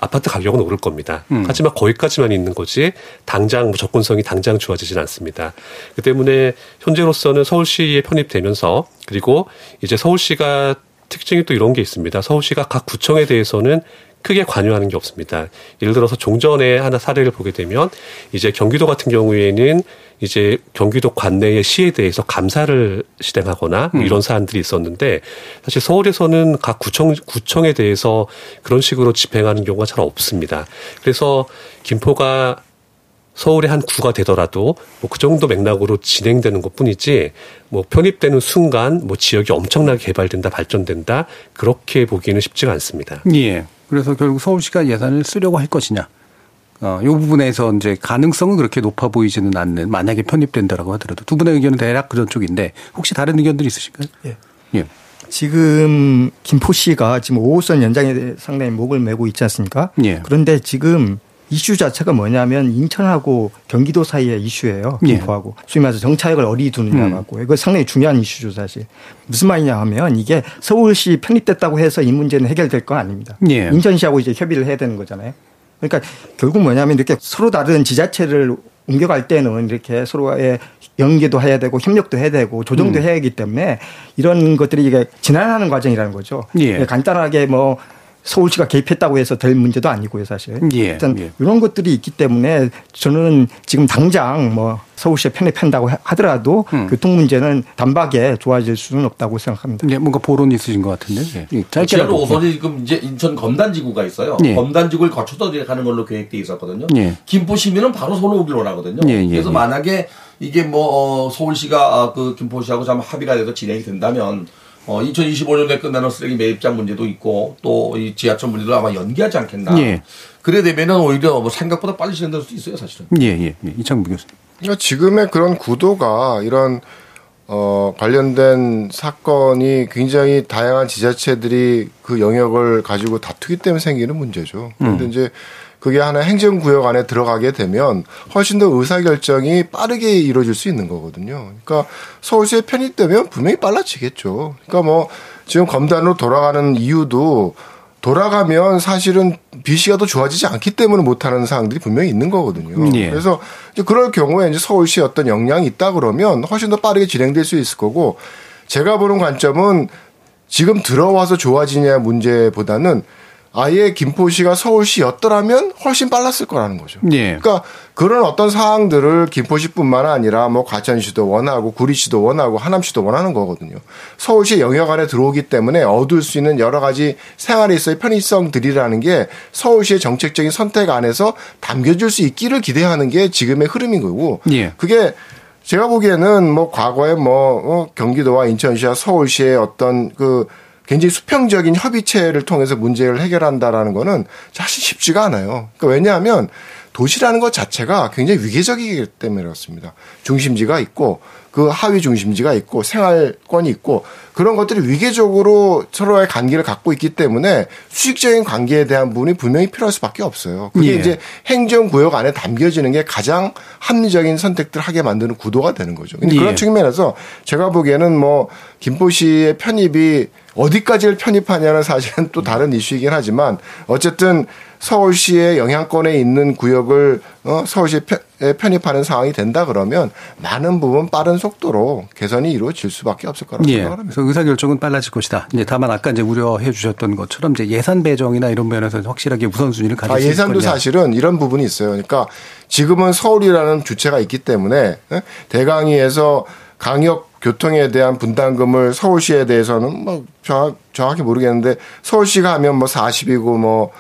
아파트 가격은 오를 겁니다. 하지만 거기까지만 있는 거지 당장 접근성이 당장 좋아지진 않습니다. 그 때문에 현재로서는 서울시에 편입되면서 그리고 이제 서울시가 특징이 또 이런 게 있습니다. 서울시가 각 구청에 대해서는 크게 관여하는 게 없습니다. 예를 들어서 종전에 하나 사례를 보게 되면 이제 경기도 같은 경우에는 이제 경기도 관내의 시에 대해서 감사를 실행하거나 이런 사안들이 있었는데 사실 서울에서는 각 구청에 대해서 그런 식으로 집행하는 경우가 잘 없습니다. 그래서 김포가 서울의 한 구가 되더라도 뭐 그 정도 맥락으로 진행되는 것 뿐이지 뭐 편입되는 순간 뭐 지역이 엄청나게 개발된다 발전된다 그렇게 보기는 쉽지가 않습니다. 예. 그래서 결국 서울시가 예산을 쓰려고 할 것이냐. 이 부분에서 이제 가능성은 그렇게 높아 보이지는 않는, 만약에 편입된다라고 하더라도 두 분의 의견은 대략 그런 쪽인데 혹시 다른 의견들이 있으실까요? 예. 예. 지금 김포시가 지금 5호선 연장에 상당히 목을 메고 있지 않습니까? 예. 그런데 지금 이슈 자체가 뭐냐면 인천하고 경기도 사이의 이슈예요. 김포하고. 예. 소위 말해서 정차역을 어디 두느냐 갖고. 이거 상당히 중요한 이슈죠, 사실. 무슨 말이냐 하면 이게 서울시 편입됐다고 해서 이 문제는 해결될 거 아닙니다. 예. 인천시하고 이제 협의를 해야 되는 거잖아요. 그러니까 결국 뭐냐면 이렇게 서로 다른 지자체를 옮겨갈 때는 이렇게 서로의 연계도 해야 되고 협력도 해야 되고 조정도 해야 하기 때문에 이런 것들이 이게 진화하는 과정이라는 거죠. 예. 간단하게 뭐 서울시가 개입했다고 해서 될 문제도 아니고요, 사실. 예. 일단 예. 이런 것들이 있기 때문에 저는 지금 당장 뭐 서울시에 편입한다고 하더라도 교통 문제는 단박에 좋아질 수는 없다고 생각합니다. 네, 뭔가 보론이 있으신 것 같은데. 예. 지하로 5선이 지금 이제 인천 검단지구가 있어요. 예. 검단지구를 거쳐서 가는 걸로 계획돼 있었거든요. 예. 김포 시민은 바로 서로 오기로 하거든요. 예. 예. 그래서 만약에 이게 뭐 서울시가 그 김포시하고 좀 합의가 돼서 진행이 된다면 2025년에 끝나는 쓰레기 매입장 문제도 있고 또 이 지하철 문제도 아마 연기하지 않겠나. 예. 그래 되면은 오히려 뭐 생각보다 빨리 진행될 수도 있어요, 사실은. 예예. 예. 이창무 교수님. 그러니까 지금의 그런 구도가 이런 관련된 사건이 굉장히 다양한 지자체들이 그 영역을 가지고 다투기 때문에 생기는 문제죠. 그런데 이제 그게 하나 행정구역 안에 들어가게 되면 훨씬 더 의사결정이 빠르게 이루어질 수 있는 거거든요. 그러니까 서울시에 편입되면 분명히 빨라지겠죠. 그러니까 뭐 지금 검단으로 돌아가는 이유도 돌아가면 사실은 BC가 더 좋아지지 않기 때문에 못하는 사항들이 분명히 있는 거거든요. 예. 그래서 이제 그럴 경우에 이제 서울시에 어떤 역량이 있다 그러면 훨씬 더 빠르게 진행될 수 있을 거고, 제가 보는 관점은 지금 들어와서 좋아지냐 문제보다는 아예 김포시가 서울시였더라면 훨씬 빨랐을 거라는 거죠. 예. 그러니까 그런 어떤 사항들을 김포시뿐만 아니라 뭐 과천시도 원하고 구리시도 원하고 하남시도 원하는 거거든요. 서울시 영역 안에 들어오기 때문에 얻을 수 있는 여러 가지 생활에 있어의 편의성들이라는 게 서울시의 정책적인 선택 안에서 담겨줄 수 있기를 기대하는 게 지금의 흐름인 거고. 예. 그게 제가 보기에는 뭐 과거에 뭐 경기도와 인천시와 서울시의 어떤 그 굉장히 수평적인 협의체를 통해서 문제를 해결한다라는 거는 사실 쉽지가 않아요. 그러니까 왜냐하면 도시라는 것 자체가 굉장히 위계적이기 때문에 그렇습니다. 중심지가 있고 그 하위 중심지가 있고 생활권이 있고 그런 것들이 위계적으로 서로의 관계를 갖고 있기 때문에 수익적인 관계에 대한 부분이 분명히 필요할 수밖에 없어요. 그게 예. 이제 행정구역 안에 담겨지는 게 가장 합리적인 선택들 하게 만드는 구도가 되는 거죠. 근데 예. 그런 측면에서 제가 보기에는 뭐 김포시의 편입이 어디까지를 편입하냐는 사실은 또 다른 이슈이긴 하지만 어쨌든 서울시의 영향권에 있는 구역을 서울시에 편입하는 상황이 된다 그러면 많은 부분 빠른 속도로 개선이 이루어질 수밖에 없을 거라고 예. 생각합니다. 그래서 의사결정은 빨라질 것이다. 이제 다만 아까 이제 우려해 주셨던 것처럼 이제 예산 배정이나 이런 면에서 확실하게 우선순위를 가질 수 있거든요. 예산도 사실은 이런 부분이 있어요. 그러니까 지금은 서울이라는 주체가 있기 때문에 대강의에서 강역 교통에 대한 분담금을 서울시에 대해서는 뭐 정확히 모르겠는데 서울시가 하면 뭐 40이고 뭐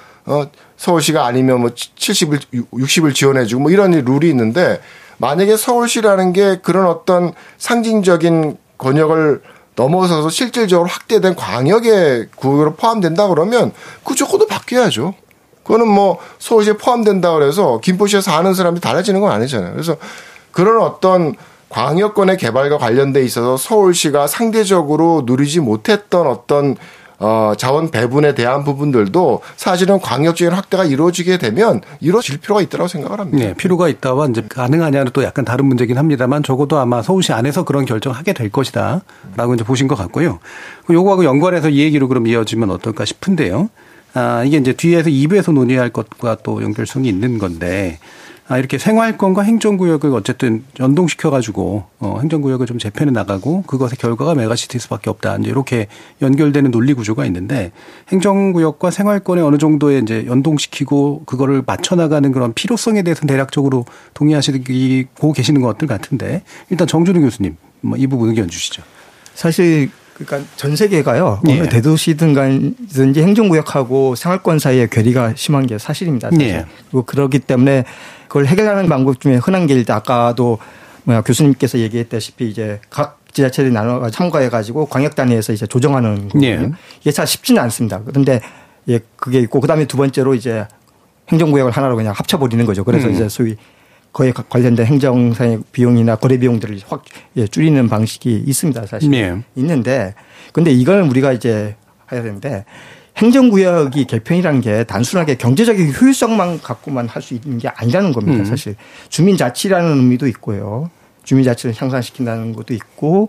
서울시가 아니면 뭐 70을 60을 지원해 주고 뭐 이런 룰이 있는데 만약에 서울시라는 게 그런 어떤 상징적인 권역을 넘어서서 실질적으로 확대된 광역의 구역으로 포함된다 그러면 그 조건도 바뀌어야죠. 그거는 뭐 서울시에 포함된다 그래서 김포시에서 사는 사람이 달라지는 건 아니잖아요. 그래서 그런 어떤 광역권의 개발과 관련돼 있어서 서울시가 상대적으로 누리지 못했던 어떤 자원 배분에 대한 부분들도 사실은 광역적인 확대가 이루어지게 되면 이루어질 필요가 있다고 생각을 합니다. 네, 필요가 있다와 이제 가능하냐는 또 약간 다른 문제긴 합니다만 적어도 아마 서울시 안에서 그런 결정하게 될 것이다라고 이제 보신 것 같고요. 요거하고 연관해서 이 얘기로 그럼 이어지면 어떨까 싶은데요. 이게 이제 뒤에서 2부에서 논의할 것과 또 연결성이 있는 건데. 이렇게 생활권과 행정구역을 어쨌든 연동시켜가지고, 행정구역을 좀 재편해 나가고, 그것의 결과가 메가시티일 수밖에 없다. 이제 이렇게 연결되는 논리 구조가 있는데, 행정구역과 생활권에 어느 정도의 이제 연동시키고, 그거를 맞춰나가는 그런 필요성에 대해서는 대략적으로 동의하시고 계시는 것들 같은데, 일단 정준호 교수님, 이 부분 의견 주시죠. 사실, 그러니까 전 세계가요. 예. 어느 대도시든 간든지 행정구역하고 생활권 사이의 괴리가 심한 게 사실입니다. 사실. 예. 그리고 그렇기 때문에 그걸 해결하는 방법 중에 흔한 게 일단 아까도 교수님께서 얘기했다시피 이제 각 지자체들이 나눠 참가해 가지고 광역 단위에서 이제 조정하는 거거든요. 예. 이게 참 쉽지는 않습니다. 그런데 예, 그게 있고, 그 다음에 두 번째로 이제 행정구역을 하나로 그냥 합쳐버리는 거죠. 그래서 이제 소위 거에 관련된 행정상의 비용이나 거래 비용들을 확 줄이는 방식이 있습니다. 사실. 네. 있는데, 근데 이걸 우리가 이제 해야 되는데, 행정구역이 개편이라는 게 단순하게 경제적인 효율성만 갖고만 할 수 있는 게 아니라는 겁니다. 사실. 주민자치라는 의미도 있고요. 주민자치를 향상시킨다는 것도 있고,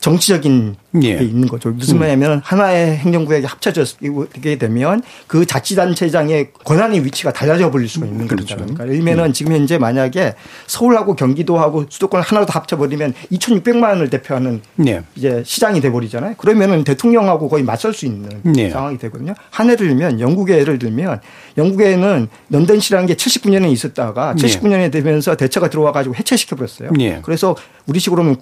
정치적인 게 있는 거죠. 무슨 말이냐면 하나의 행정구역이 합쳐지게 되면 그 자치단체장의 권한의 위치가 달라져 버릴 수가 있는 겁니다. 그렇죠. 그러니까 예를면은 지금 현재 만약에 서울하고 경기도하고 수도권을 하나로 다 합쳐버리면 2,600만을 대표하는 이제 시장이 돼버리잖아요. 그러면은 대통령하고 거의 맞설 수 있는 상황이 되거든요. 한 예를 들면 영국의 예를 들면 영국에는 런던시라는 게 79년에 있었다가 79년에 되면서 대처가 들어와 가지고 해체시켜버렸어요. 그래서 우리식으로는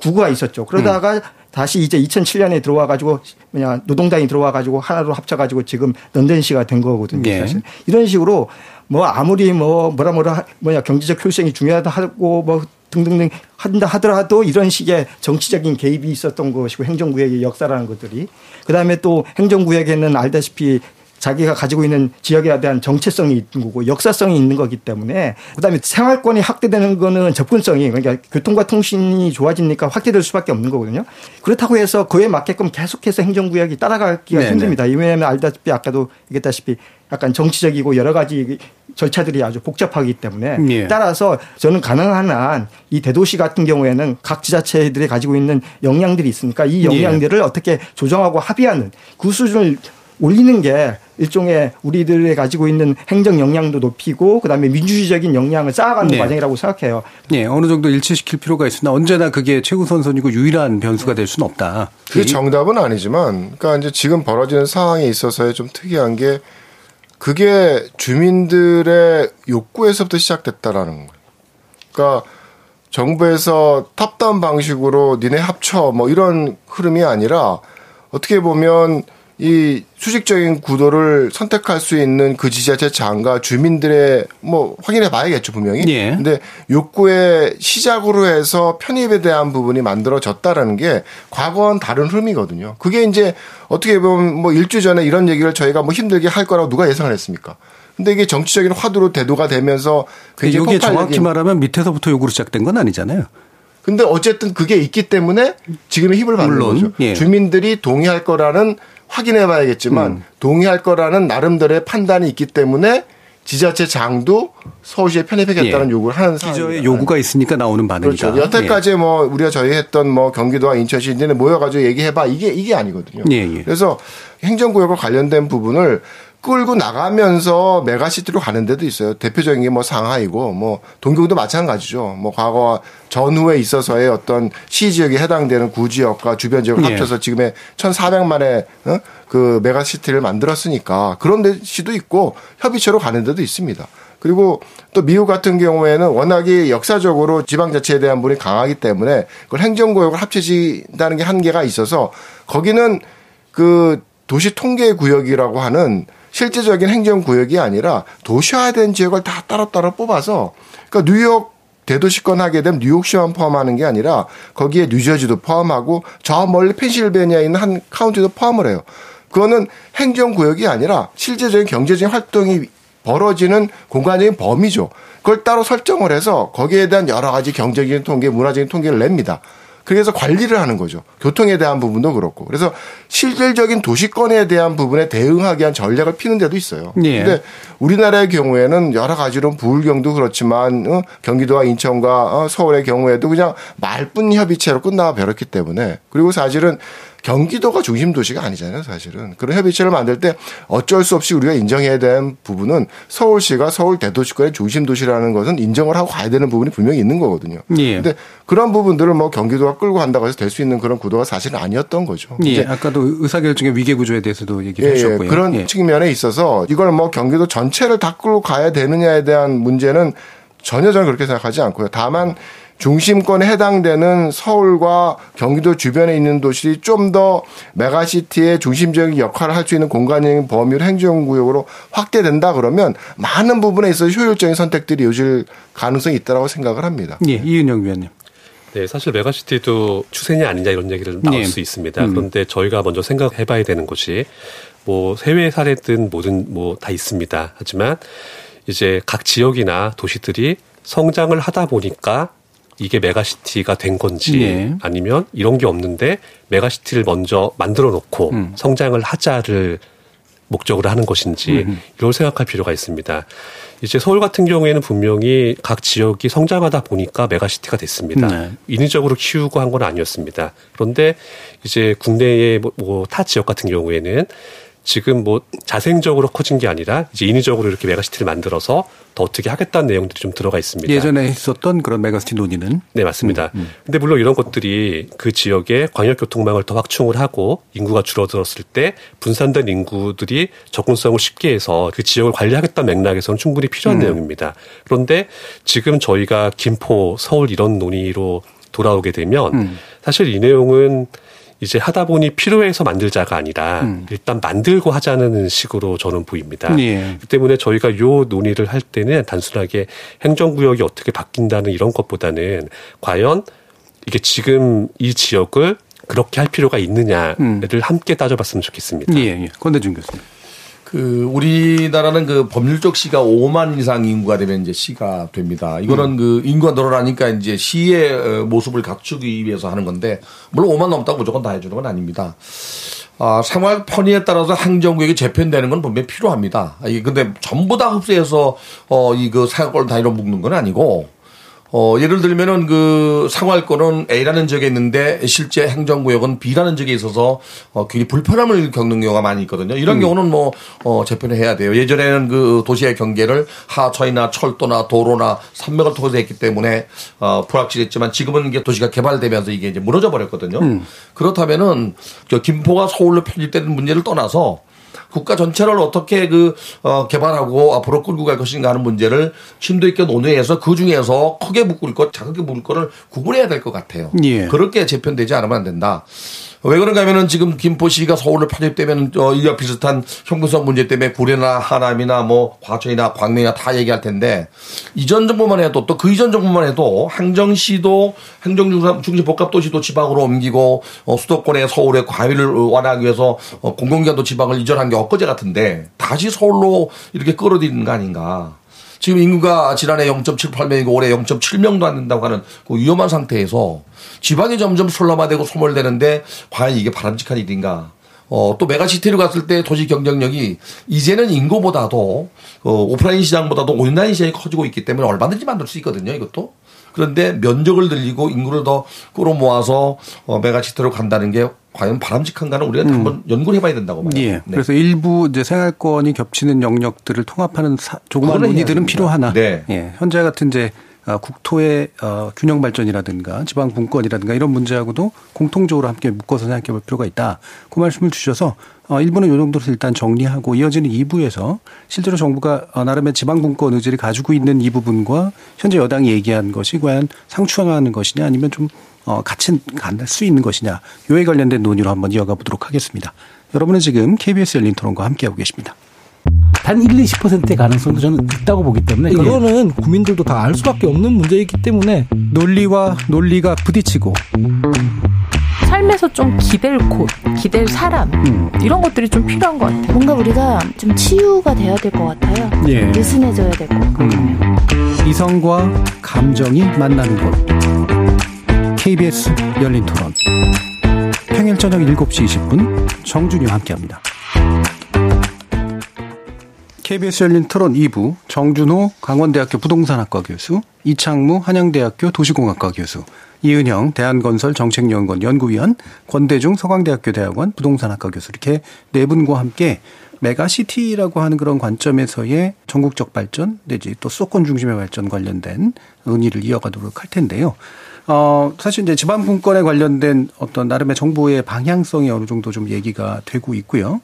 구구가 있었죠. 그러다가 다시 이제 2007년에 들어와 가지고 뭐냐 노동당이 들어와 가지고 하나로 합쳐 가지고 지금 런던시가 된 거거든요. 네. 사실 이런 식으로 뭐 아무리 뭐냐 경제적 효율성이 중요하다 하고 뭐 등등등 한다 하더라도 이런 식의 정치적인 개입이 있었던 것이고 행정구역의 역사라는 것들이 그다음에 또 행정구역에는 알다시피 자기가 가지고 있는 지역에 대한 정체성이 있는 거고 역사성이 있는 거기 때문에 그다음에 생활권이 확대되는 거는 접근성이 그러니까 교통과 통신이 좋아지니까 확대될 수밖에 없는 거거든요. 그렇다고 해서 그에 맞게끔 계속해서 행정구역이 따라가기가 힘듭니다. 왜냐하면 알다시피 아까도 얘기했다시피 약간 정치적이고 여러 가지 절차들이 아주 복잡하기 때문에 따라서 저는 가능한 한 이 대도시 같은 경우에는 각 지자체들이 가지고 있는 역량들이 있으니까 이 역량들을 어떻게 조정하고 합의하는 그 수준을 올리는 게 일종의 우리들이 가지고 있는 행정 역량도 높이고 그다음에 민주주의적인 역량을 쌓아가는 과정이라고 생각해요. 네. 어느 정도 일치시킬 필요가 있으나 언제나 그게 최우선선이고 유일한 변수가 될 수는 없다. 그게 정답은 아니지만 그러니까 이제 지금 벌어지는 상황에 있어서의 좀 특이한 게 그게 주민들의 욕구에서부터 시작됐다라는 거예요. 그러니까 정부에서 탑다운 방식으로 니네 합쳐 뭐 이런 흐름이 아니라 어떻게 보면 이 수직적인 구도를 선택할 수 있는 그 지자체 장과 주민들의 뭐 확인해 봐야겠죠 분명히. 그런데 욕구의 시작으로 해서 편입에 대한 부분이 만들어졌다라는 게 과거와는 다른 흐름이거든요. 그게 이제 어떻게 보면 뭐 일주 전에 이런 얘기를 저희가 뭐 힘들게 할 거라고 누가 예상을 했습니까? 근데 이게 정치적인 화두로 대두가 되면서 굉장히 폭발적인. 이게 정확히 말하면 밑에서부터 요구로 시작된 건 아니잖아요. 근데 어쨌든 그게 있기 때문에 지금의 힘을 받는 거죠. 주민들이 동의할 거라는 확인해봐야겠지만 동의할 거라는 나름대로의 판단이 있기 때문에 지자체 장도 서울시에 편입하겠다는 요구를 하는 상황입니다. 기저의 요구가 있으니까 나오는 반응이다. 그렇죠. 여태까지 뭐 우리가 저희 했던 뭐 경기도와 인천시 이제는 모여가지고 얘기해봐 이게 아니거든요. 그래서 행정구역과 관련된 부분을 끌고 나가면서 메가시티로 가는 데도 있어요. 대표적인 게 뭐 상하이고 뭐 동경도 마찬가지죠. 뭐 과거 전후에 있어서의 어떤 시지역에 해당되는 구지역과 주변 지역을 합쳐서 지금의 1,400만의 그 메가시티를 만들었으니까 그런 데시도 있고 협의체로 가는 데도 있습니다. 그리고 또 미국 같은 경우에는 워낙에 역사적으로 지방자치에 대한 분이 강하기 때문에 그걸 행정구역을 합쳐진다는 게 한계가 있어서 거기는 그 도시 통계 구역이라고 하는 실제적인 행정구역이 아니라 도시화된 지역을 다 따로따로 뽑아서 그러니까 뉴욕 대도시권 하게 되면 뉴욕시만 포함하는 게 아니라 거기에 뉴저지도 포함하고 저 멀리 펜실베니아에 있는 한 카운티도 포함을 해요. 그거는 행정구역이 아니라 실제적인 경제적인 활동이 벌어지는 공간적인 범위죠. 그걸 따로 설정을 해서 거기에 대한 여러 가지 경제적인 통계, 문화적인 통계를 냅니다. 그래서 관리를 하는 거죠. 교통에 대한 부분도 그렇고. 그래서 실질적인 도시권에 대한 부분에 대응하기 위한 전략을 피는 데도 있어요. 그런데 우리나라의 경우에는 여러 가지로 부울경도 그렇지만 경기도와 인천과 서울의 경우에도 그냥 말뿐 협의체로 끝나버렸기 때문에. 그리고 사실은 경기도가 중심 도시가 아니잖아요, 사실은. 그런 협의체를 만들 때 어쩔 수 없이 우리가 인정해야 될 부분은 서울시가 서울 대도시권의 중심 도시라는 것은 인정을 하고 가야 되는 부분이 분명히 있는 거거든요. 그런데 그런 부분들을 뭐 경기도가 끌고 간다고 해서 될 수 있는 그런 구도가 사실은 아니었던 거죠. 이제 아까도 의사결정의 위계구조에 대해서도 얘기를 해주셨고요. 그런 측면에 있어서 이걸 뭐 경기도 전체를 다 끌고 가야 되느냐에 대한 문제는 전혀 저는 그렇게 생각하지 않고요. 다만 중심권에 해당되는 서울과 경기도 주변에 있는 도시들이 좀 더 메가시티의 중심적인 역할을 할 수 있는 공간적인 범위로 행정구역으로 확대된다 그러면 많은 부분에 있어서 효율적인 선택들이 요질 가능성이 있다고 생각을 합니다. 네, 이은형 위원님. 네, 사실 메가시티도 추세냐 아니냐 이런 얘기를 나올 수 있습니다. 그런데 저희가 먼저 생각해봐야 되는 것이 뭐 해외 사례든 뭐든 뭐 다 있습니다. 하지만 이제 각 지역이나 도시들이 성장을 하다 보니까 이게 메가시티가 된 건지 네. 아니면 이런 게 없는데 메가시티를 먼저 만들어 놓고 성장을 하자를 목적으로 하는 것인지 이걸 생각할 필요가 있습니다. 이제 서울 같은 경우에는 분명히 각 지역이 성장하다 보니까 메가시티가 됐습니다. 네. 인위적으로 키우고 한 건 아니었습니다. 그런데 이제 국내의 뭐 타 지역 같은 경우에는 지금 뭐 자생적으로 커진 게 아니라 이제 인위적으로 이렇게 메가시티를 만들어서 더 어떻게 하겠다는 내용들이 좀 들어가 있습니다. 예전에 있었던 그런 메가시티 논의는? 네, 맞습니다. 근데 물론 이런 것들이 그 지역의 광역교통망을 더 확충을 하고 인구가 줄어들었을 때 분산된 인구들이 접근성을 쉽게 해서 그 지역을 관리하겠다는 맥락에서는 충분히 필요한 내용입니다. 그런데 지금 저희가 김포, 서울 이런 논의로 돌아오게 되면 사실 이 내용은 이제 하다 보니 필요해서 만들자가 아니라 일단 만들고 하자는 식으로 저는 보입니다. 예. 그 때문에 저희가 요 논의를 할 때는 단순하게 행정구역이 어떻게 바뀐다는 이런 것보다는 과연 이게 지금 이 지역을 그렇게 할 필요가 있느냐를 함께 따져봤으면 좋겠습니다. 예, 예. 권대중 교수님. 그 우리나라는 그 법률적 시가 5만 이상 인구가 되면 이제 시가 됩니다. 이거는 그 인구가 늘어나니까 이제 시의 모습을 갖추기 위해서 하는 건데 물론 5만 넘다고 무조건 다 해주는 건 아닙니다. 아, 생활 편의에 따라서 행정구역이 재편되는 건 분명히 필요합니다. 근데 전부 다 흡수해서 이 그 생활권 단위로 묶는 건 아니고. 예를 들면은 그 생활권은 A라는 지역에 있는데 실제 행정구역은 B라는 지역에 있어서 굉장히 불편함을 겪는 경우가 많이 있거든요. 이런 경우는 뭐 재편을 해야 돼요. 예전에는 그 도시의 경계를 하천이나 철도나 도로나 산맥을 통해서 했기 때문에 불확실했지만 지금은 이게 도시가 개발되면서 이게 이제 무너져 버렸거든요. 그렇다면은 저 김포가 서울로 편입되는 문제를 떠나서 국가 전체를 어떻게 개발하고 앞으로 끌고 갈 것인가 하는 문제를 심도 있게 논의해서 그 중에서 크게 묶을 것, 작게 묶을 것을 구분해야 될 것 같아요. 예. 그렇게 재편되지 않으면 안 된다. 왜 그런가 하면은 지금 김포시가 서울로 편입되면 이와 비슷한 형평성 문제 때문에 구례나 하남이나 뭐 과천이나 광명이나 다 얘기할 텐데 이전 정부만 해도 또 그 이전 정부만 해도 행정시도 행정중심 복합도시도 지방으로 옮기고 수도권의 서울의 과밀을 완화하기 위해서 공공기관도 지방을 이전한 게 엊그제 같은데 다시 서울로 이렇게 끌어들이는 거 아닌가. 지금 인구가 지난해 0.78명이고 올해 0.7명도 안 된다고 하는 그 위험한 상태에서 지방이 점점 솔라마되고 소멸되는데 과연 이게 바람직한 일인가. 또 메가시티로 갔을 때 도시 경쟁력이 이제는 인구보다도 오프라인 시장보다도 온라인 시장이 커지고 있기 때문에 얼마든지 만들 수 있거든요. 이것도. 그런데 면적을 늘리고 인구를 더 끌어모아서 메가시티로 간다는 게 과연 바람직한가는 우리가 한번 연구를 해봐야 된다고 봐요. 예. 네. 그래서 일부 이제 생활권이 겹치는 영역들을 통합하는 조그만 논의들은 필요하나. 네. 예. 현재 같은 이제 국토의 균형 발전이라든가 지방 분권이라든가 이런 문제하고도 공통적으로 함께 묶어서 생각해볼 필요가 있다. 그 말씀을 주셔서 1부는 이 정도로 일단 정리하고 이어지는 2부에서 실제로 정부가 나름의 지방 분권 의지를 가지고 있는 이 부분과 현재 여당이 얘기한 것이 과연 상충하는 것이냐 아니면 좀 같이 갈 수 있는 것이냐 이에 관련된 논의로 한번 이어가 보도록 하겠습니다. 여러분은 지금 KBS 열린토론과 함께하고 계십니다. 단 1, 20%의 가능성도 저는 있다고 보기 때문에 그거는 국민들도 다 알 수밖에 없는 문제이기 때문에 논리와 논리가 부딪히고 삶에서 좀 기댈 곳, 기댈 사람 이런 것들이 좀 필요한 것 같아요. 뭔가 우리가 좀 치유가 되어야 될 것 같아요. 예. 느슨해져야 될 것 같아요. 이성과 감정이 만나는 곳 KBS 열린토론 평일 저녁 7시 20분 정준이와 함께합니다. KBS 열린토론 2부 정준호 강원대학교 부동산학과 교수, 이창무 한양대학교 도시공학과 교수, 이은형 대한건설정책연구원 연구위원, 권대중 서강대학교 대학원 부동산학과 교수 이렇게 네 분과 함께 메가시티라고 하는 그런 관점에서의 전국적 발전 내지 또 수도권 중심의 발전 관련된 논의를 이어가도록 할 텐데요. 사실 이제 지방 분권에 관련된 어떤 나름의 정부의 방향성이 어느 정도 좀 얘기가 되고 있고요.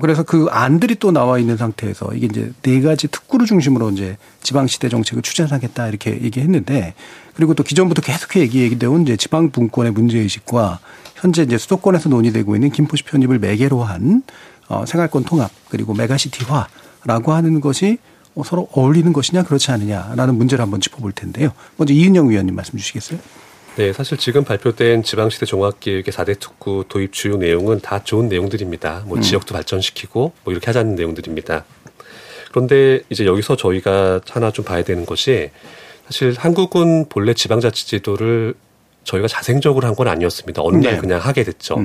그래서 그 안들이 또 나와 있는 상태에서 이게 이제 네 가지 특구를 중심으로 이제 지방시대 정책을 추진하겠다 이렇게 얘기했는데 그리고 또 기존부터 계속 얘기되온 이제 지방분권의 문제의식과 현재 이제 수도권에서 논의되고 있는 김포시 편입을 매개로 한 생활권 통합 그리고 메가시티화라고 하는 것이 서로 어울리는 것이냐 그렇지 않느냐라는 문제를 한번 짚어볼 텐데요. 먼저 이은영 위원님 말씀 주시겠어요? 네, 사실 지금 발표된 지방시대 종합기획의 4대 특구 도입 주요 내용은 다 좋은 내용들입니다. 뭐 지역도 발전시키고 뭐 이렇게 하자는 내용들입니다. 그런데 이제 여기서 저희가 하나 좀 봐야 되는 것이, 사실 한국은 본래 지방자치제도를 저희가 자생적으로 한 건 아니었습니다. 어느 날 그냥 하게 됐죠.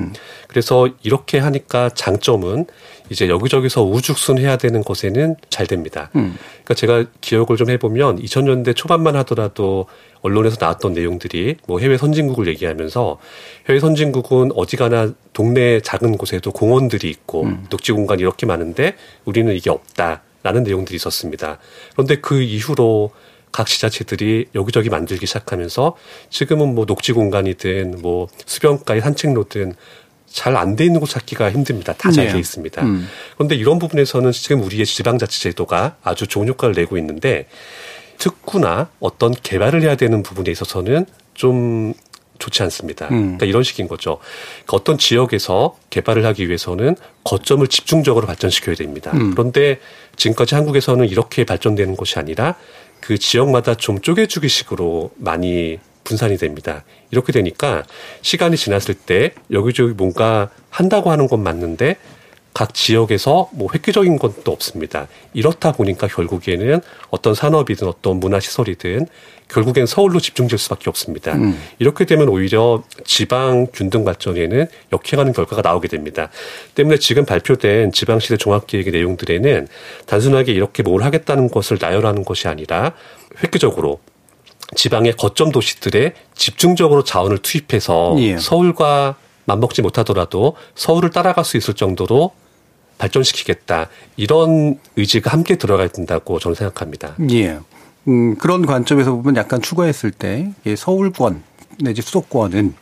그래서 이렇게 하니까 장점은 이제 여기저기서 우죽순해야 되는 것에는 잘 됩니다. 그러니까 제가 기억을 좀 해보면 2000년대 초반만 하더라도 언론에서 나왔던 내용들이 뭐 해외 선진국을 얘기하면서, 해외 선진국은 어디 가나 동네 작은 곳에도 공원들이 있고 녹지 공간이 이렇게 많은데 우리는 이게 없다라는 내용들이 있었습니다. 그런데 그 이후로 각 지자체들이 여기저기 만들기 시작하면서 지금은 뭐 녹지 공간이든 뭐 수변가의 산책로든 잘 안 돼 있는 곳 찾기가 힘듭니다. 다 잘 돼 있습니다. 그런데 이런 부분에서는 지금 우리의 지방자치제도가 아주 좋은 효과를 내고 있는데, 특구나 어떤 개발을 해야 되는 부분에 있어서는 좀 좋지 않습니다. 그러니까 이런 식인 거죠. 그러니까 어떤 지역에서 개발을 하기 위해서는 거점을 집중적으로 발전시켜야 됩니다. 그런데 지금까지 한국에서는 이렇게 발전되는 것이 아니라 그 지역마다 좀 쪼개주기 식으로 많이 분산이 됩니다. 이렇게 되니까 시간이 지났을 때 여기저기 뭔가 한다고 하는 건 맞는데 각 지역에서 뭐 획기적인 것도 없습니다. 이렇다 보니까 결국에는 어떤 산업이든 어떤 문화시설이든 결국엔 서울로 집중될 수밖에 없습니다. 이렇게 되면 오히려 지방 균등 발전에는 역행하는 결과가 나오게 됩니다. 때문에 지금 발표된 지방시대 종합기획의 내용들에는 단순하게 이렇게 뭘 하겠다는 것을 나열하는 것이 아니라 획기적으로 지방의 거점 도시들에 집중적으로 자원을 투입해서 서울과 맞먹지 못하더라도 서울을 따라갈 수 있을 정도로 발전시키겠다, 이런 의지가 함께 들어가야 된다고 저는 생각합니다. 예. 그런 관점에서 보면 약간 추가했을 때 서울권 내지 수도권은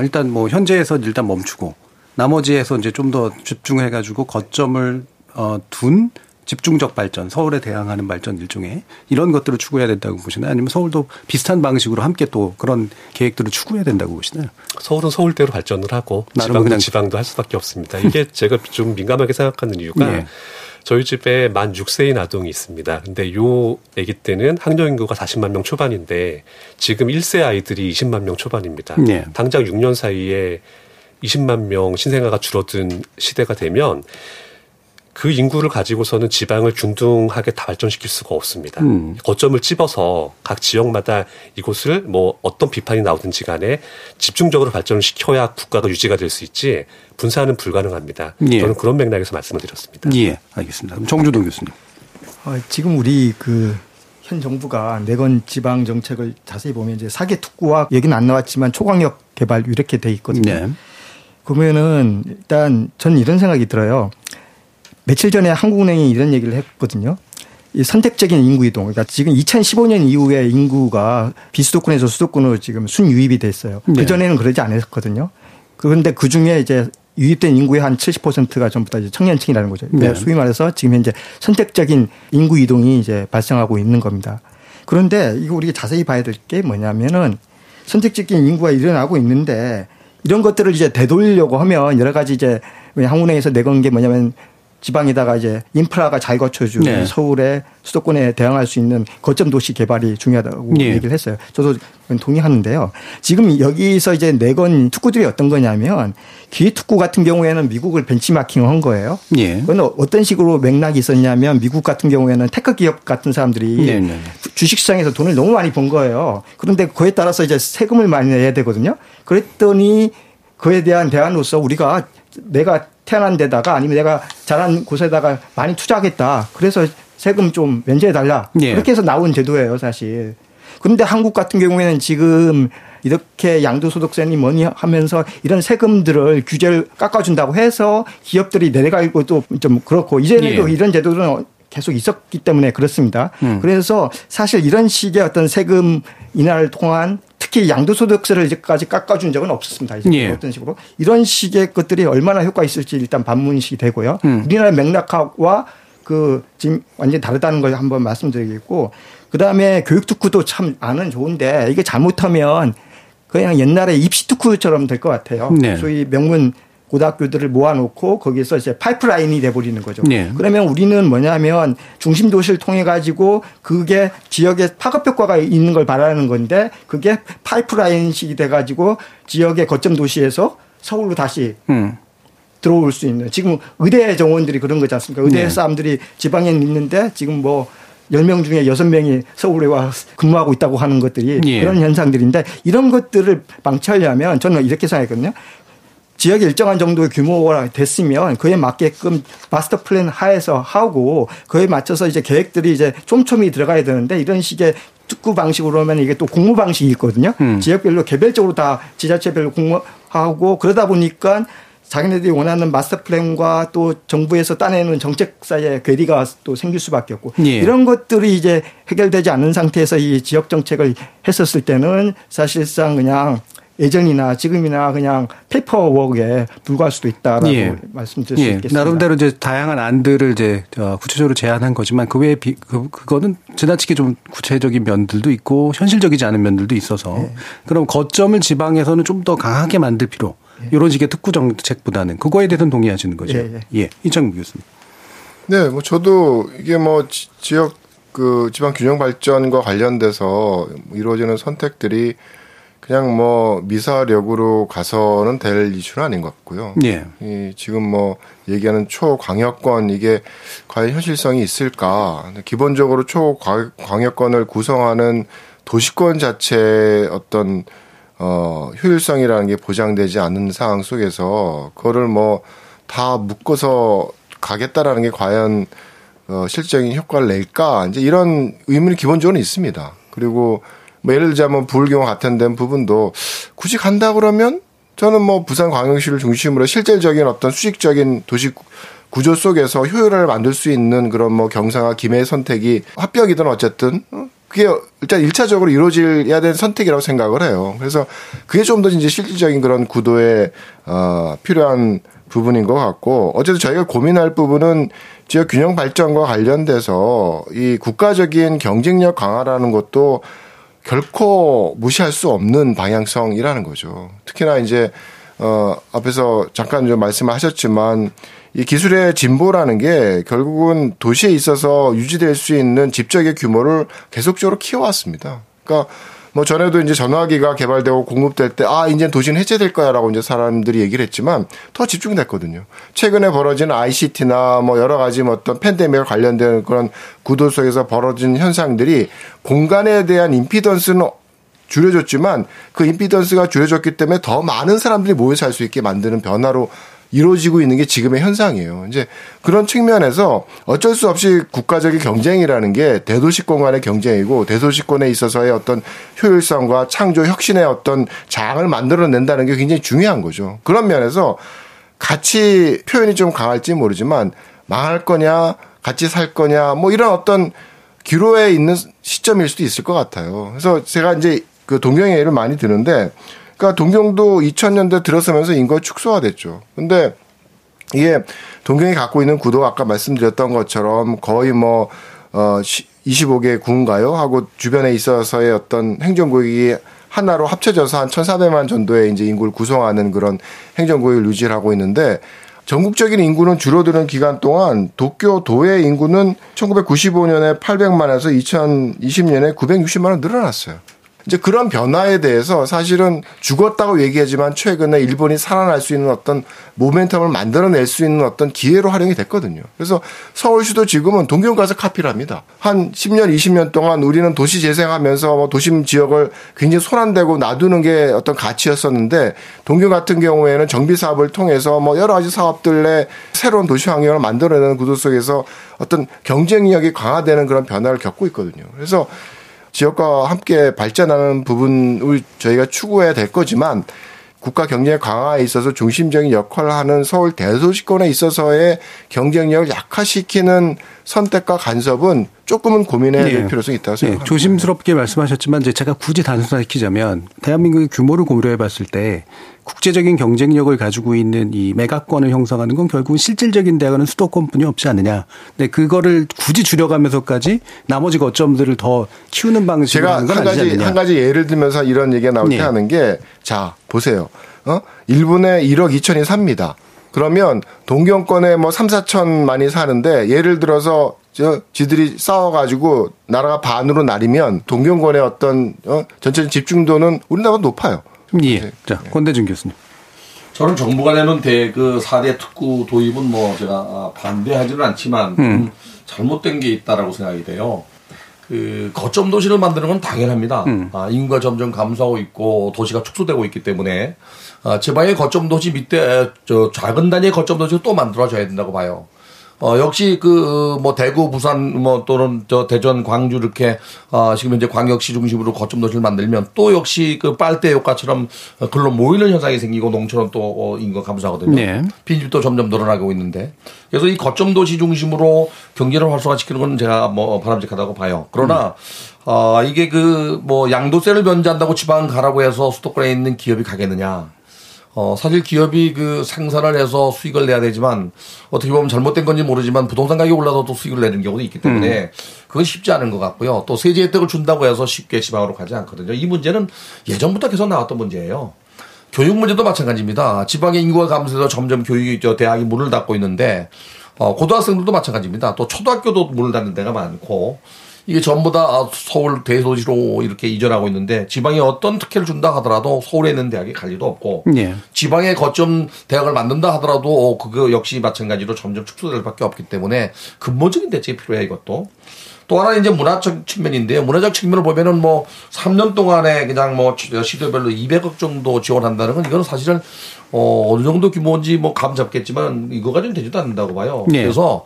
일단 뭐 현재에서 일단 멈추고 나머지에서 이제 좀 더 집중해가지고 거점을 둔 집중적 발전, 서울에 대항하는 발전 일종의 이런 것들을 추구해야 된다고 보시나요? 아니면 서울도 비슷한 방식으로 함께 또 그런 계획들을 추구해야 된다고 보시나요? 서울은 서울대로 발전을 하고 지방도 그냥 지방도 할 수밖에 없습니다. 이게 제가 좀 민감하게 생각하는 이유가 저희 집에 만 6세인 아동이 있습니다. 근데 요 아기 때는 학령 인구가 40만 명 초반인데 지금 1세 아이들이 20만 명 초반입니다. 당장 6년 사이에 20만 명 신생아가 줄어든 시대가 되면 그 인구를 가지고서는 지방을 균등하게 다 발전시킬 수가 없습니다. 거점을 찝어서 각 지역마다 이곳을 뭐 어떤 비판이 나오든지 간에 집중적으로 발전을 시켜야 국가가 유지가 될 수 있지 분산은 불가능합니다. 저는 그런 맥락에서 말씀을 드렸습니다. 예, 알겠습니다. 그럼 정준호 교수님. 지금 우리 현 정부가 내건 지방 정책을 자세히 보면 이제 4개 특구와 얘기는 안 나왔지만 초광역 개발 이렇게 돼 있거든요. 그러면은 일단 저는 이런 생각이 들어요. 며칠 전에 한국은행이 이런 얘기를 했거든요. 이 선택적인 인구 이동. 그러니까 지금 2015년 이후에 인구가 비수도권에서 수도권으로 지금 순유입이 됐어요. 그전에는 그러지 않았거든요. 그런데 그중에 이제 유입된 인구의 한 70%가 전부 다 이제 청년층이라는 거죠. 소위 말해서 지금 현재 선택적인 인구 이동이 이제 발생하고 있는 겁니다. 그런데 이거 우리가 자세히 봐야 될 게 뭐냐면은 선택적인 인구가 일어나고 있는데 이런 것들을 이제 되돌리려고 하면 여러 가지 이제 한국은행에서 내건 게 뭐냐면 지방에다가 이제 인프라가 잘 갖춰주고 서울에 수도권에 대항할 수 있는 거점 도시 개발이 중요하다고 얘기를 했어요. 저도 동의하는데요. 지금 여기서 이제 내건 특구들이 어떤 거냐면 기획특구 같은 경우에는 미국을 벤치마킹한 거예요. 그건 어떤 식으로 맥락이 있었냐면 미국 같은 경우에는 테크 기업 같은 사람들이 주식시장에서 돈을 너무 많이 번 거예요. 그런데 그에 따라서 이제 세금을 많이 내야 되거든요. 그랬더니 그에 대한 대안으로서 우리가 내가 태어난 데다가 아니면 내가 자란 곳에다가 많이 투자하겠다. 그래서 세금 좀 면제해달라. 그렇게 해서 나온 제도예요, 사실. 그런데 한국 같은 경우에는 지금 이렇게 양도소득세니 뭐니 하면서 이런 세금들을 규제를 깎아준다고 해서 기업들이 내려가고 또 좀 그렇고 이제는 이런 제도는 계속 있었기 때문에 그렇습니다. 그래서 사실 이런 식의 어떤 세금 인하를 통한 특히 양도소득세를 이제까지 깎아준 적은 없었습니다. 이제 어떤 식으로 이런 식의 것들이 얼마나 효과 있을지 일단 반문이 되고요. 우리나라 맥락과 지금 완전히 다르다는 걸 한번 말씀드리겠고, 그다음에 교육특구도 참 안은 좋은데 이게 잘못하면 그냥 옛날에 입시특구처럼 될 것 같아요. 소위 명문 고등학교들을 모아놓고 거기에서 이제 파이프라인이 돼버리는 거죠. 네. 그러면 우리는 뭐냐면 중심 도시를 통해 가지고 그게 지역에 파급 효과가 있는 걸 바라는 건데 그게 파이프라인식이 돼가지고 지역의 거점 도시에서 서울로 다시 들어올 수 있는. 지금 의대 정원들이 그런 거지 않습니까? 의대 네. 사람들이 지방에 있는데 지금 뭐 10명 중에 6명이 서울에 와 근무하고 있다고 하는 것들이 네. 그런 현상들인데 이런 것들을 방치하려면 저는 이렇게 생각했거든요. 지역에 일정한 정도의 규모가 됐으면 그에 맞게끔 마스터 플랜 하에서 하고 그에 맞춰서 이제 계획들이 이제 촘촘히 들어가야 되는데 이런 식의 특구 방식으로 하면 이게 또 공모 방식이 있거든요. 지역별로 개별적으로 다 지자체별로 공모하고 그러다 보니까 자기네들이 원하는 마스터 플랜과 또 정부에서 따내는 정책 사이의 괴리가 또 생길 수밖에 없고 예. 이런 것들이 이제 해결되지 않은 상태에서 이 지역 정책을 했었을 때는 사실상 그냥 예전이나 지금이나 그냥 페이퍼워크에 불과할 수도 있다라고 예. 말씀드릴 수 있겠습니다. 나름대로 이제 다양한 안들을 이제 구체적으로 제안한 거지만 그 외에 그거는 지나치게 좀 구체적인 면들도 있고 현실적이지 않은 면들도 있어서 예. 그럼 거점을 지방에서는 좀 더 강하게 만들 필요 예. 이런 식의 특구 정책보다는 그거에 대해서는 동의하시는 거죠. 예, 예. 예. 이창무 교수님. 네, 뭐 저도 이게 뭐 지역 그 지방 균형 발전과 관련돼서 이루어지는 선택들이 그냥 뭐 미사력으로 가서는 될 이슈는 아닌 것 같고요. 예. 이 지금 뭐 얘기하는 초광역권 이게 과연 현실성이 있을까? 기본적으로 초광역권을 구성하는 도시권 자체의 어떤 효율성이라는 게 보장되지 않는 상황 속에서 그거를 뭐 다 묶어서 가겠다라는 게 과연 실질적인 효과를 낼까? 이제 이런 의문이 기본적으로 있습니다. 그리고 뭐 예를 들자면 부울경화 같은 데 부분도 굳이 간다 그러면 저는 뭐 부산광역시를 중심으로 실질적인 어떤 수직적인 도시 구조 속에서 효율을 만들 수 있는 그런 뭐 경상화 김해의 선택이 합병이든 어쨌든 그게 일단 1차적으로 이루어져야 되는 선택이라고 생각을 해요. 그래서 그게 좀 더 이제 실질적인 그런 구도에 필요한 부분인 것 같고 어쨌든 저희가 고민할 부분은 지역 균형 발전과 관련돼서 이 국가적인 경쟁력 강화라는 것도 결코 무시할 수 없는 방향성이라는 거죠. 특히나 이제 앞에서 잠깐 좀 말씀하셨지만 이 기술의 진보라는 게 결국은 도시에 있어서 유지될 수 있는 집적의 규모를 계속적으로 키워왔습니다. 그러니까 뭐 전에도 이제 전화기가 개발되고 공급될 때 아 이제 도시는 해체될 거야라고 이제 사람들이 얘기를 했지만 더 집중됐거든요. 최근에 벌어진 ICT나 뭐 여러 가지 뭐 어떤 팬데믹에 관련된 그런 구도 속에서 벌어진 현상들이 공간에 대한 임피던스는 줄여졌지만 그 임피던스가 줄여졌기 때문에 더 많은 사람들이 모여서 살 수 있게 만드는 변화로 이루어지고 있는 게 지금의 현상이에요. 이제 그런 측면에서 어쩔 수 없이 국가적인 경쟁이라는 게 대도시권 간의 경쟁이고 대도시권에 있어서의 어떤 효율성과 창조 혁신의 어떤 장을 만들어낸다는 게 굉장히 중요한 거죠. 그런 면에서 같이 표현이 좀 강할지 모르지만 망할 거냐 같이 살 거냐 뭐 이런 어떤 기로에 있는 시점일 수도 있을 것 같아요. 그래서 제가 이제 그 동경의 예를 많이 드는데 그러니까 동경도 2000년대 들어서면서 인구가 축소화됐죠. 그런데 이게 동경이 갖고 있는 구도가 아까 말씀드렸던 것처럼 거의 뭐 25개 군가요 하고 주변에 있어서의 어떤 행정구역이 하나로 합쳐져서 한 1,400만 정도의 이제 인구를 구성하는 그런 행정구역을 유지하고 있는데 전국적인 인구는 줄어드는 기간 동안 도쿄도의 인구는 1995년에 800만에서 2020년에 960만으로 늘어났어요. 이제 그런 변화에 대해서 사실은 죽었다고 얘기하지만 최근에 일본이 살아날 수 있는 어떤 모멘텀을 만들어낼 수 있는 어떤 기회로 활용이 됐거든요. 그래서 서울시도 지금은 동경 가서 카피를 합니다. 한 10년, 20년 동안 우리는 도시 재생하면서 뭐 도심 지역을 굉장히 손안대고 놔두는 게 어떤 가치였었는데 동경 같은 경우에는 정비 사업을 통해서 뭐 여러 가지 사업들 내 새로운 도시 환경을 만들어내는 구도 속에서 어떤 경쟁력이 강화되는 그런 변화를 겪고 있거든요. 그래서 지역과 함께 발전하는 부분을 저희가 추구해야 될 거지만 국가 경쟁력 강화에 있어서 중심적인 역할을 하는 서울 대도시권에 있어서의 경쟁력을 약화시키는 선택과 간섭은 조금은 고민해야 될 필요성이 있다고 생각합니다. 조심스럽게 말씀하셨지만 제가 굳이 단순화시키자면 대한민국의 규모를 고려해 봤을 때 국제적인 경쟁력을 가지고 있는 이 메가권을 형성하는 건 결국은 실질적인 대안은 수도권뿐이 없지 않느냐. 근데 그거를 굳이 줄여가면서까지 나머지 거점들을 더 키우는 방식으로 하는 건 아니지 않느냐. 제가 한 가지 예를 들면서 이런 얘기가 나올 때 하는 게 자, 보세요. 일본에 1억 2천이 삽니다. 그러면 동경권에 뭐 3, 4천만이 사는데 예를 들어서 지들이 싸워가지고 나라가 반으로 나뉘면 동경권의 어떤 전체 집중도는 우리나라보다 높아요. 예. 자, 권대중 교수님. 저는 정부가 내놓은 그 4대 특구 도입은 뭐 제가 반대하지는 않지만 잘못된 게 있다라고 생각이 돼요. 그 거점 도시를 만드는 건 당연합니다. 인구가 점점 감소하고 있고 도시가 축소되고 있기 때문에 지방의 거점 도시 밑에 저 작은 단위의 거점 도시를 또 만들어줘야 된다고 봐요. 역시 그 뭐 대구, 부산 뭐 또는 저 대전, 광주 이렇게 지금 현재 광역시 중심으로 거점 도시를 만들면 또 역시 그 빨대 효과처럼 글로 모이는 현상이 생기고 농촌은 또 인구 감소하거든요. 네. 빈집도 점점 늘어나고 있는데 그래서 이 거점 도시 중심으로 경제를 활성화시키는 건 제가 뭐 바람직하다고 봐요. 그러나 이게 그 뭐 양도세를 면제한다고 지방 가라고 해서 수도권에 있는 기업이 가겠느냐? 사실 기업이 그 생산을 해서 수익을 내야 되지만 어떻게 보면 잘못된 건지 모르지만 부동산 가격이 올라서 또 수익을 내는 경우도 있기 때문에 그건 쉽지 않은 것 같고요. 또 세제 혜택을 준다고 해서 쉽게 지방으로 가지 않거든요. 이 문제는 예전부터 계속 나왔던 문제예요. 교육 문제도 마찬가지입니다. 지방의 인구가 감소해서 점점 교육이 대학이 문을 닫고 있는데 고등학생들도 마찬가지입니다. 또 초등학교도 문을 닫는 데가 많고 이게 전부 다 서울 대도시로 이렇게 이전하고 있는데 지방에 어떤 특혜를 준다 하더라도 서울에 있는 대학에 갈 리도 없고 예. 지방에 거점 대학을 만든다 하더라도 그거 역시 마찬가지로 점점 축소될 밖에 없기 때문에 근본적인 대책이 필요해 이것도. 또 하나는 이제 문화적 측면인데요. 문화적 측면을 보면은 뭐 3년 동안에 그냥 뭐 시도별로 200억 정도 지원한다는 건 이건 사실은 어느 정도 규모인지 뭐 감 잡겠지만 이거 가지고는 되지도 않는다고 봐요. 네. 그래서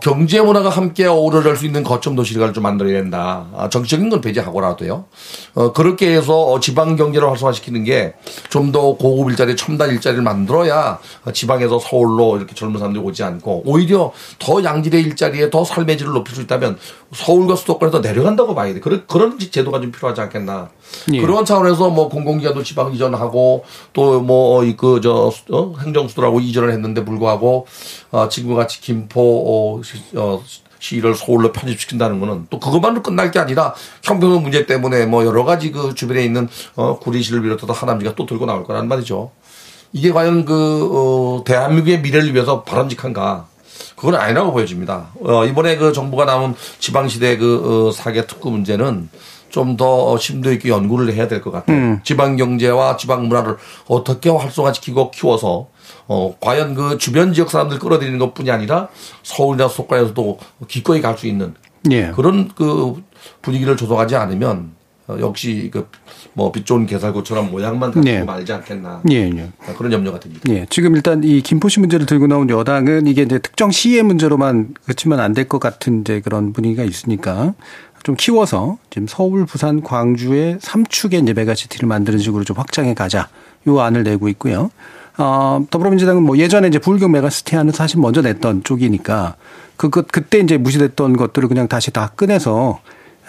경제 문화가 함께 어우러질 수 있는 거점 도시를 좀 만들어야 된다. 정치적인 건 배제하고라도요. 그렇게 해서 지방 경제를 활성화시키는 게 좀 더 고급 일자리, 첨단 일자리를 만들어야 지방에서 서울로 이렇게 젊은 사람들이 오지 않고 오히려 더 양질의 일자리에 더 삶의 질을 높일 수 있다면 서울과 수도권에서 내려간다고 봐야 돼. 그런 제도가 좀 필요하지 않겠나. 예. 그런 차원에서 뭐 공공기관도 지방 이전하고 또 뭐 그 저 행정수도라고 이전을 했는데 불구하고 지금과 같이 김포 시를 서울로 편입시킨다는 거는 또 그것만으로 끝날 게 아니라 형평성 문제 때문에 뭐 여러 가지 그 주변에 있는 구리시를 비롯해서 하남지가 또 들고 나올 거라는 말이죠. 이게 과연 그 대한민국의 미래를 위해서 바람직한가? 그건 아니라고 보여집니다. 이번에 그 정부가 나온 지방시대 그 4개 특구 문제는 좀 더 심도 있게 연구를 해야 될 것 같아요. 지방 경제와 지방 문화를 어떻게 활성화시키고 키워서 과연 그 주변 지역 사람들 끌어들이는 것뿐이 아니라 서울이나 수도권에서도 기꺼이 갈 수 있는 예. 그런 그 분위기를 조성하지 않으면 역시 그 뭐 빛 좋은 개살구처럼 모양만 가지고 예. 말지 않겠나 예. 그런 염려가 됩니다. 예. 지금 일단 이 김포시 문제를 들고 나온 여당은 이게 이제 특정 시의 문제로만 그치면 안 될 것 같은 이제 그런 분위기가 있으니까. 좀 키워서 지금 서울, 부산, 광주의 3축의 이제 메가시티를 만드는 식으로 좀 확장해 가자. 요 안을 내고 있고요. 더불어민주당은 뭐 예전에 이제 부울경 메가시티 안을 사실 먼저 냈던 쪽이니까 그때 이제 무시됐던 것들을 그냥 다시 다 꺼내서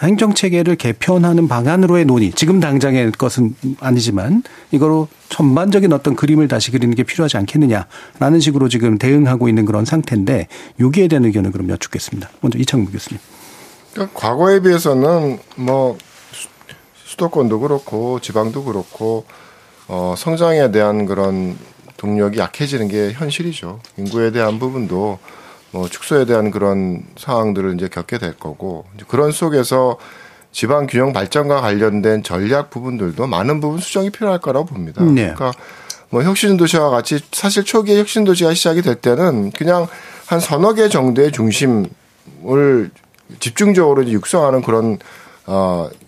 행정체계를 개편하는 방안으로의 논의. 지금 당장의 것은 아니지만 이거로 전반적인 어떤 그림을 다시 그리는 게 필요하지 않겠느냐라는 식으로 지금 대응하고 있는 그런 상태인데 여기에 대한 의견을 그럼 여쭙겠습니다. 먼저 이창무 교수님. 그러니까 과거에 비해서는 뭐 수도권도 그렇고 지방도 그렇고 성장에 대한 그런 동력이 약해지는 게 현실이죠. 인구에 대한 부분도 뭐 축소에 대한 그런 상황들을 이제 겪게 될 거고 이제 그런 속에서 지방 균형 발전과 관련된 전략 부분들도 많은 부분 수정이 필요할 거라고 봅니다. 네. 그러니까 뭐 혁신 도시와 같이 사실 초기에 혁신 도시가 시작이 될 때는 그냥 한 서너 개 정도의 중심을 집중적으로 이제 육성하는 그런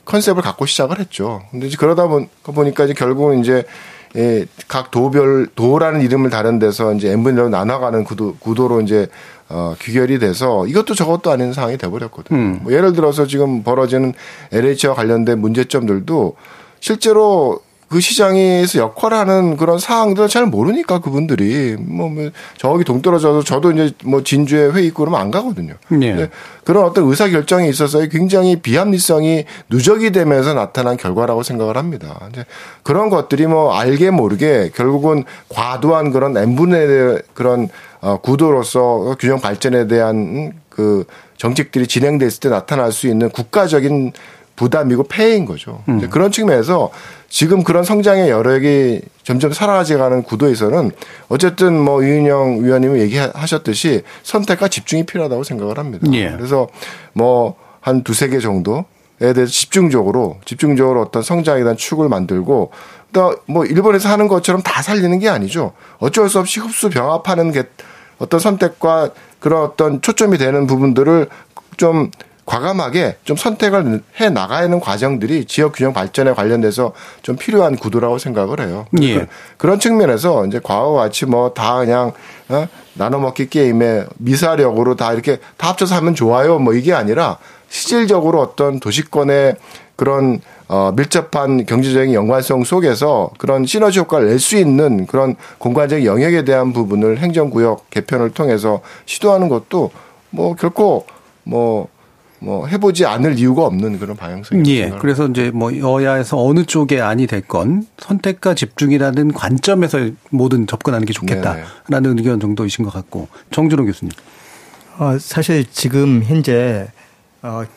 컨셉을 갖고 시작을 했죠. 근데 이제 그러다 보니까 이제 결국은 이제 각 도라는 이름을 다른 데서 이제 n분의로 나눠가는 구도로 이제 귀결이 돼서 이것도 저것도 아닌 상황이 돼버렸거든요. 뭐 예를 들어서 지금 벌어지는 LH와 관련된 문제점들도 실제로 그 시장에서 역할하는 그런 사항들을 잘 모르니까 그분들이 뭐 저기 동떨어져서 저도 이제 뭐 진주에 회의 있고 그러면 안 가거든요. 네. 그런 어떤 의사결정에 있어서 굉장히 비합리성이 누적이 되면서 나타난 결과라고 생각을 합니다. 이제 그런 것들이 뭐 알게 모르게 결국은 과도한 그런 n분의 그런 구도로서 균형 발전에 대한 그 정책들이 진행됐을 때 나타날 수 있는 국가적인 부담이고 폐해인 거죠. 그런 측면에서 지금 그런 성장의 여력이 점점 사라져가는 구도에서는 어쨌든 뭐 이은형 위원님이 얘기하셨듯이 선택과 집중이 필요하다고 생각을 합니다. 예. 그래서 뭐 한 두세 개 정도에 대해서 집중적으로 어떤 성장에 대한 축을 만들고 또 뭐 일본에서 하는 것처럼 다 살리는 게 아니죠. 어쩔 수 없이 흡수병합하는 게 어떤 선택과 그런 어떤 초점이 되는 부분들을 좀 과감하게 좀 선택을 해 나가는 과정들이 지역 균형 발전에 관련돼서 좀 필요한 구도라고 생각을 해요. 예. 그런 측면에서 이제 과거와 같이 뭐 다 그냥 나눠먹기 게임에 미사력으로 다 이렇게 다 합쳐서 하면 좋아요. 뭐 이게 아니라 실질적으로 어떤 도시권의 그런 밀접한 경제적인 연관성 속에서 그런 시너지 효과를 낼 수 있는 그런 공간적인 영역에 대한 부분을 행정구역 개편을 통해서 시도하는 것도 뭐 결코 뭐 해보지 않을 이유가 없는 그런 방향성입니다. 예. 그래서 이제 뭐 여야에서 어느 쪽의 안이 됐건 선택과 집중이라는 관점에서 뭐든 접근하는 게 좋겠다라는 네네. 의견 정도이신 것 같고 정준호 교수님. 사실 지금 현재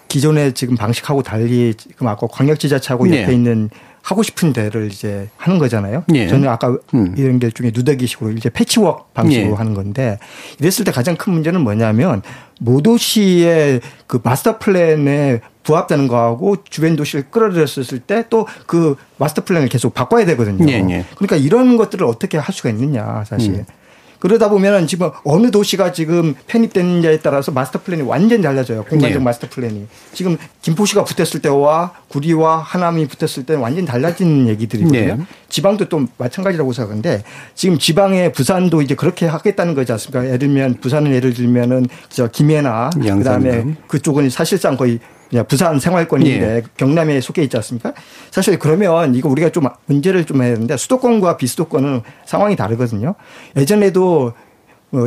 기존의 지금 방식하고 달리 지금 아까 광역지자체하고 네. 옆에 있는 하고 싶은 데를 이제 하는 거잖아요. 네. 저는 아까 이런 게 중에 누더기식으로 이제 패치워크 방식으로 네. 하는 건데 이랬을 때 가장 큰 문제는 뭐냐면 모도시의 그 마스터 플랜에 부합되는 거하고 주변 도시를 끌어들였을 때 또 그 마스터 플랜을 계속 바꿔야 되거든요. 네. 네. 그러니까 이런 것들을 어떻게 할 수가 있느냐 사실. 그러다 보면 지금 어느 도시가 지금 편입됐느냐에 따라서 마스터 플랜이 완전히 달라져요. 공간적 네. 마스터 플랜이. 지금 김포시가 붙었을 때와 구리와 하남이 붙었을 때는 완전히 달라지는 얘기들이거든요. 네. 지방도 또 마찬가지라고 생각하는데 지금 지방에 부산도 이제 그렇게 하겠다는 거지 않습니까? 예를 들면 부산은 예를 들면은 저 김해나 그다음에 그쪽은 사실상 거의 부산 생활권인데 예. 경남에 속해 있지 않습니까? 사실 그러면 이거 우리가 좀 문제를 좀 해야 되는데 수도권과 비수도권은 상황이 다르거든요. 예전에도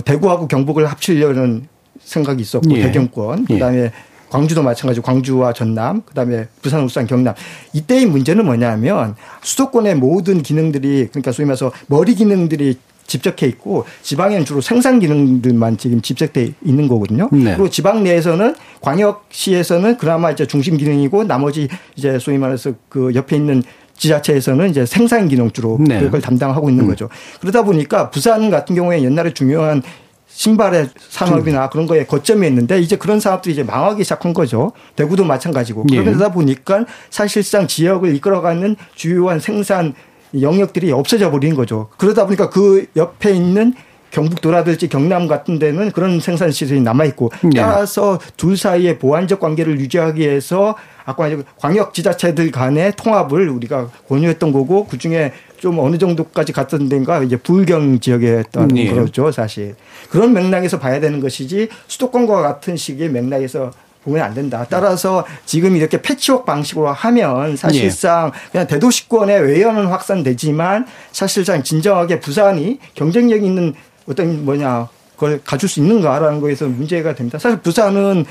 대구하고 경북을 합치려는 생각이 있었고 예. 대경권 그다음에 예. 광주도 마찬가지고 광주와 전남 그다음에 부산, 울산, 경남. 이때의 문제는 뭐냐면 수도권의 모든 기능들이 그러니까 소위 말해서 머리 기능들이 집적해 있고 지방에는 주로 생산 기능들만 지금 집적돼 있는 거거든요. 네. 그리고 지방 내에서는 광역시에서는 그나마 이제 중심 기능이고 나머지 이제 소위 말해서 그 옆에 있는 지자체에서는 이제 생산 기능 주로 네. 그걸 담당하고 있는 거죠. 그러다 보니까 부산 같은 경우에 옛날에 중요한 신발의 산업이나 그런 거에 거점이 있는데 이제 그런 산업들이 이제 망하기 시작한 거죠. 대구도 마찬가지고. 그러다 보니까 사실상 지역을 이끌어가는 주요한 생산 영역들이 없어져 버린 거죠. 그러다 보니까 그 옆에 있는 경북도라든지 경남 같은 데는 그런 생산시설이 남아있고 따라서 둘 사이의 보완적 관계를 유지하기 위해서 아까 광역지자체들 간의 통합을 우리가 권유했던 거고 그중에 좀 어느 정도까지 갔던 데인가 이제 부울경 지역에 했던 거죠 사실. 그런 맥락에서 봐야 되는 것이지 수도권과 같은 식의 맥락에서 보면 안 된다. 따라서 지금 이렇게 패치워크 방식으로 하면 사실상 그냥 대도시권의 외연은 확산되지만 사실상 진정하게 부산이 경쟁력 있는 어떤 그걸 가질 수 있는가라는 거에서 문제가 됩니다. 사실 부산은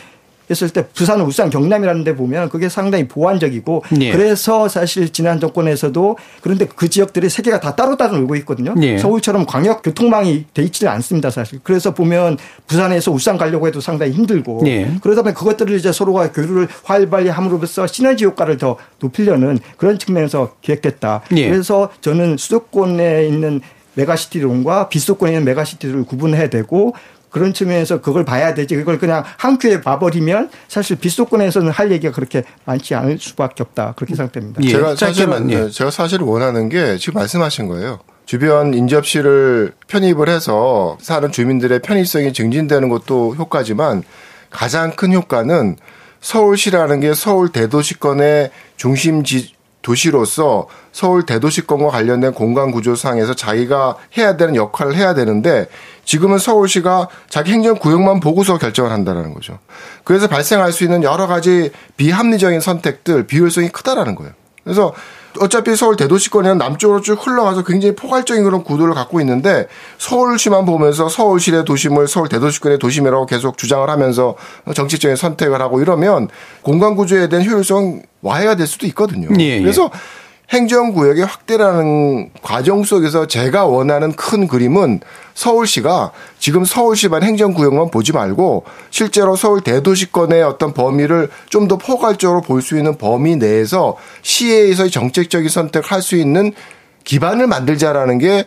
했을 때 부산은 울산 경남이라는 데 보면 그게 상당히 보완적이고 그래서 사실 지난 정권에서도 그런데 그 지역들이 세 개가 다 따로따로 놀고 있거든요. 서울처럼 광역 교통망이 돼 있지는 않습니다. 사실. 그래서 보면 부산에서 울산 가려고 해도 상당히 힘들고 그러다 보면 그것들을 이제 서로가 교류를 활발히 함으로써 시너지 효과를 더 높이려는 그런 측면에서 기획됐다. 그래서 저는 수도권에 있는 메가시티론과 비수도권에 있는 메가시티를 구분해야 되고 그런 측면에서 그걸 봐야 되지. 그걸 그냥 한 큐에 봐버리면 사실 비수도권에서는 할 얘기가 그렇게 많지 않을 수밖에 없다. 그렇게 생각됩니다. 예. 제가 사실 원하는 게 지금 말씀하신 거예요. 주변 인접시를 편입을 해서 사는 주민들의 편의성이 증진되는 것도 효과지만 가장 큰 효과는 서울시라는 게 서울 대도시권의 중심지 도시로서 서울 대도시권과 관련된 공간 구조상에서 자기가 해야 되는 역할을 해야 되는데 지금은 서울시가 자기 행정구역만 보고서 결정을 한다는 거죠. 그래서 발생할 수 있는 여러 가지 비합리적인 선택들, 비효율성이 크다라는 거예요. 그래서 어차피 서울 대도시권에는 남쪽으로 쭉 흘러가서 굉장히 포괄적인 그런 구도를 갖고 있는데 서울시만 보면서 서울시의 도심을 서울 대도시권의 도심이라고 계속 주장을 하면서 정치적인 선택을 하고 이러면 공간구조에 대한 효율성 와해가 될 수도 있거든요. 그래서 행정구역의 확대라는 과정 속에서 제가 원하는 큰 그림은 서울시가 지금 서울시만 행정구역만 보지 말고 실제로 서울 대도시권의 어떤 범위를 좀 더 포괄적으로 볼 수 있는 범위 내에서 시에서의 정책적인 선택을 할 수 있는 기반을 만들자라는 게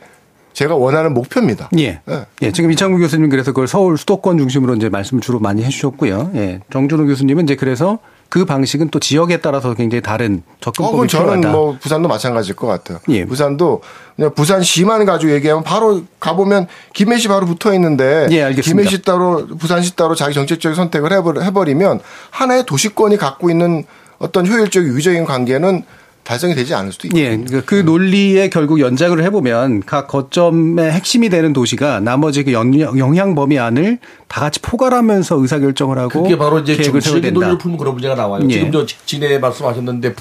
제가 원하는 목표입니다. 예. 예. 예. 지금 이창무 교수님 그래서 그걸 서울 수도권 중심으로 이제 말씀을 주로 많이 해주셨고요. 예. 정준호 교수님은 이제 그래서 그 방식은 또 지역에 따라서 굉장히 다른 접근법이 필요하다. 저는 뭐 부산도 마찬가지일 것 같아요. 예. 부산도 그냥 부산시만 가지고 얘기하면 바로 가보면 김해시 바로 붙어 있는데 예, 알겠습니다. 김해시 따로 부산시 따로 자기 정책적인 선택을 해버리면 하나의 도시권이 갖고 있는 어떤 효율적 유기적인 관계는 달성이 되지 않을 수도 있고. 예, 그 논리에 결국 연장을 해보면 각 거점의 핵심이 되는 도시가 나머지 그 영향 범위 안을 다 같이 포괄하면서 의사결정을 하고. 그게 바로 이제 정치적인 논리를 풀면 그런 문제가 나와요. 예. 지금 저 진해 말씀하셨는데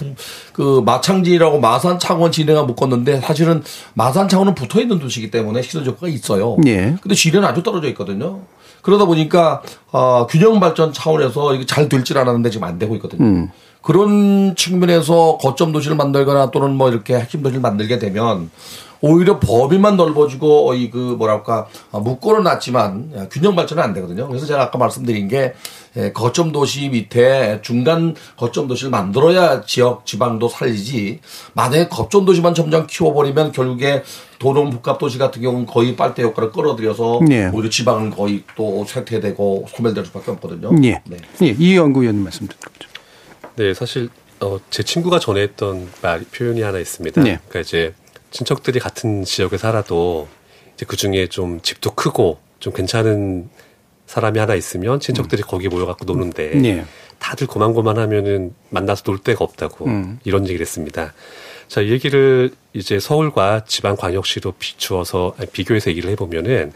그 마창진이라고 마산 창원 진해가 묶었는데 사실은 마산 창원은 붙어 있는 도시이기 때문에 시설 효과가 있어요. 예. 근데 진해는 아주 떨어져 있거든요. 그러다 보니까 균형 발전 차원에서 이게 잘 될지 않았는데 지금 안 되고 있거든요. 그런 측면에서 거점 도시를 만들거나 또는 뭐 이렇게 핵심 도시를 만들게 되면 오히려 범위만 넓어지고 이 그 뭐랄까 묶어는 놨지만 균형 발전은 안 되거든요. 그래서 제가 아까 말씀드린 게 거점 도시 밑에 중간 거점 도시를 만들어야 지역 지방도 살리지 만약에 거점 도시만 점점 키워버리면 결국에 도농 복합 도시 같은 경우는 거의 빨대 효과를 끌어들여서 네. 오히려 지방은 거의 또 쇠퇴되고 소멸될 수밖에 없거든요. 네. 네. 네. 이 연구위원님 말씀 드리죠. 네, 사실 제 친구가 전에 했던 표현이 하나 있습니다. 네. 그러니까 이제 친척들이 같은 지역에 살아도 이제 그 중에 좀 집도 크고 좀 괜찮은 사람이 하나 있으면 친척들이 거기 모여갖고 노는데 네. 다들 고만고만하면은 만나서 놀 데가 없다고 이런 얘기를 했습니다. 자, 이 얘기를 이제 서울과 지방 광역시로 비교해서 얘기를 해보면은.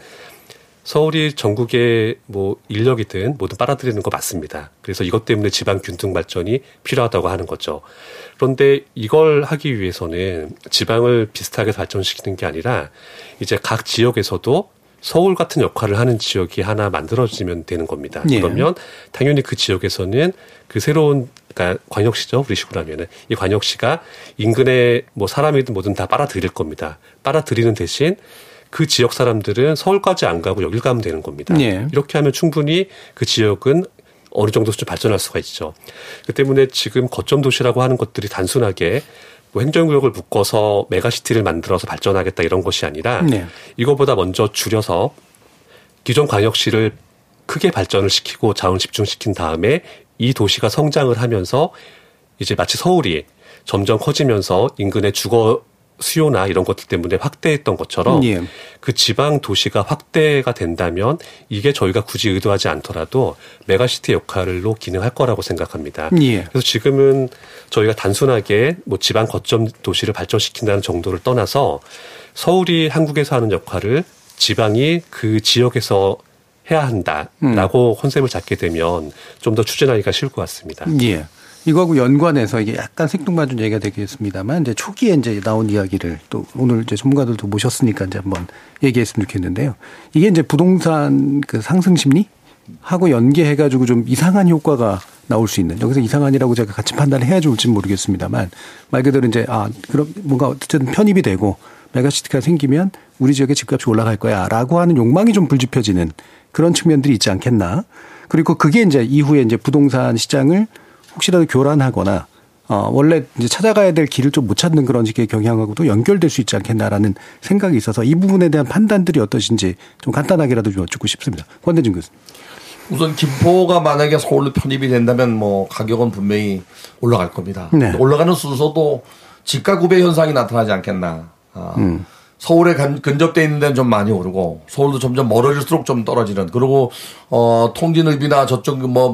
서울이 전국의 뭐 인력이든 뭐든 빨아들이는 거 맞습니다. 그래서 이것 때문에 지방 균등 발전이 필요하다고 하는 거죠. 그런데 이걸 하기 위해서는 지방을 비슷하게 발전시키는 게 아니라 이제 각 지역에서도 서울 같은 역할을 하는 지역이 하나 만들어지면 되는 겁니다. 예. 그러면 당연히 그 지역에서는 그 새로운 그러니까 광역시죠. 우리식으로 하면은 이 광역시가 인근에 뭐 사람이든 뭐든 다 빨아들일 겁니다. 빨아들이는 대신 그 지역 사람들은 서울까지 안 가고 여길 가면 되는 겁니다. 예. 이렇게 하면 충분히 그 지역은 어느 정도 수준 발전할 수가 있죠. 그 때문에 지금 거점 도시라고 하는 것들이 단순하게 뭐 행정구역을 묶어서 메가시티를 만들어서 발전하겠다 이런 것이 아니라 예. 이거보다 먼저 줄여서 기존 광역시를 크게 발전을 시키고 자원 집중시킨 다음에 이 도시가 성장을 하면서 이제 마치 서울이 점점 커지면서 인근의 주거 수요나 이런 것들 때문에 확대했던 것처럼 예. 그 지방 도시가 확대가 된다면 이게 저희가 굳이 의도하지 않더라도 메가시티 역할로 기능할 거라고 생각합니다. 예. 그래서 지금은 저희가 단순하게 뭐 지방 거점 도시를 발전시킨다는 정도를 떠나서 서울이 한국에서 하는 역할을 지방이 그 지역에서 해야 한다라고 컨셉을 잡게 되면 좀 더 추진하기가 쉬울 것 같습니다. 예. 이거하고 연관해서 이게 약간 생뚱맞은 얘기가 되겠습니다만 이제 초기에 이제 나온 이야기를 또 오늘 이제 전문가들도 모셨으니까 이제 한번 얘기했으면 좋겠는데요. 이게 이제 부동산 그 상승 심리하고 연계해가지고 좀 이상한 효과가 나올 수 있는 여기서 이상한이라고 제가 같이 판단을 해야 좋을지는 모르겠습니다만 말 그대로 이제 그럼 뭔가 어쨌든 편입이 되고 메가시티가 생기면 우리 지역의 집값이 올라갈 거야라고 하는 욕망이 좀 불집혀지는 그런 측면들이 있지 않겠나. 그리고 그게 이제 이후에 이제 부동산 시장을 혹시라도 교란하거나 원래 이제 찾아가야 될 길을 좀 못 찾는 그런 식의 경향하고도 연결될 수 있지 않겠나라는 생각이 있어서 이 부분에 대한 판단들이 어떠신지 좀 간단하게라도 좀 여쭙고 싶습니다. 권대중 교수님. 우선 김포가 만약에 서울로 편입이 된다면 뭐 가격은 분명히 올라갈 겁니다. 네. 올라가는 순서도 집가 구배 현상이 나타나지 않겠나. 서울에 근접돼 있는 데는 좀 많이 오르고 서울도 점점 멀어질수록 좀 떨어지는 그리고 통진읍이나 저쪽 몇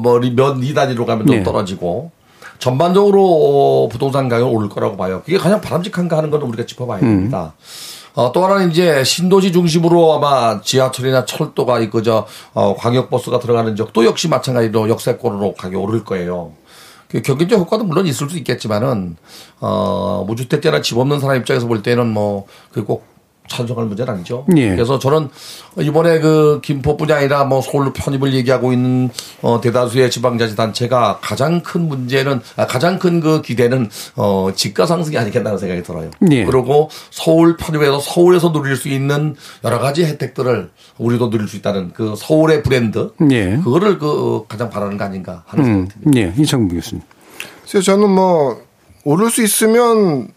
이 단위로 가면 좀 네. 떨어지고 전반적으로 부동산 가격은 오를 거라고 봐요. 그게 가장 바람직한가 하는 건 우리가 짚어봐야 됩니다. 또 하나는 이제 신도시 중심으로 아마 지하철이나 철도가 있고 광역버스가 들어가는 지역도 역시 마찬가지로 역세권으로 가격이 오를 거예요. 경제적 효과도 물론 있을 수 있겠지만은 무주택자나 집 없는 사람 입장에서 볼 때는 뭐 그 꼭 찬성할 문제는 아니죠. 예. 그래서 저는 이번에 그 김포뿐이 아니라 뭐 서울로 편입을 얘기하고 있는 대다수의 지방자치단체가 가장 큰 문제는 가장 큰 그 기대는 집가 상승이 아니겠다는 생각이 들어요. 예. 그리고 서울 편입해서 서울에서 누릴 수 있는 여러 가지 혜택들을 우리도 누릴 수 있다는 그 서울의 브랜드, 예. 그거를 그 가장 바라는 거 아닌가 하는 생각이 듭니다. 예. 이창무 교수님. 그래서 저는 뭐 오를 수 있으면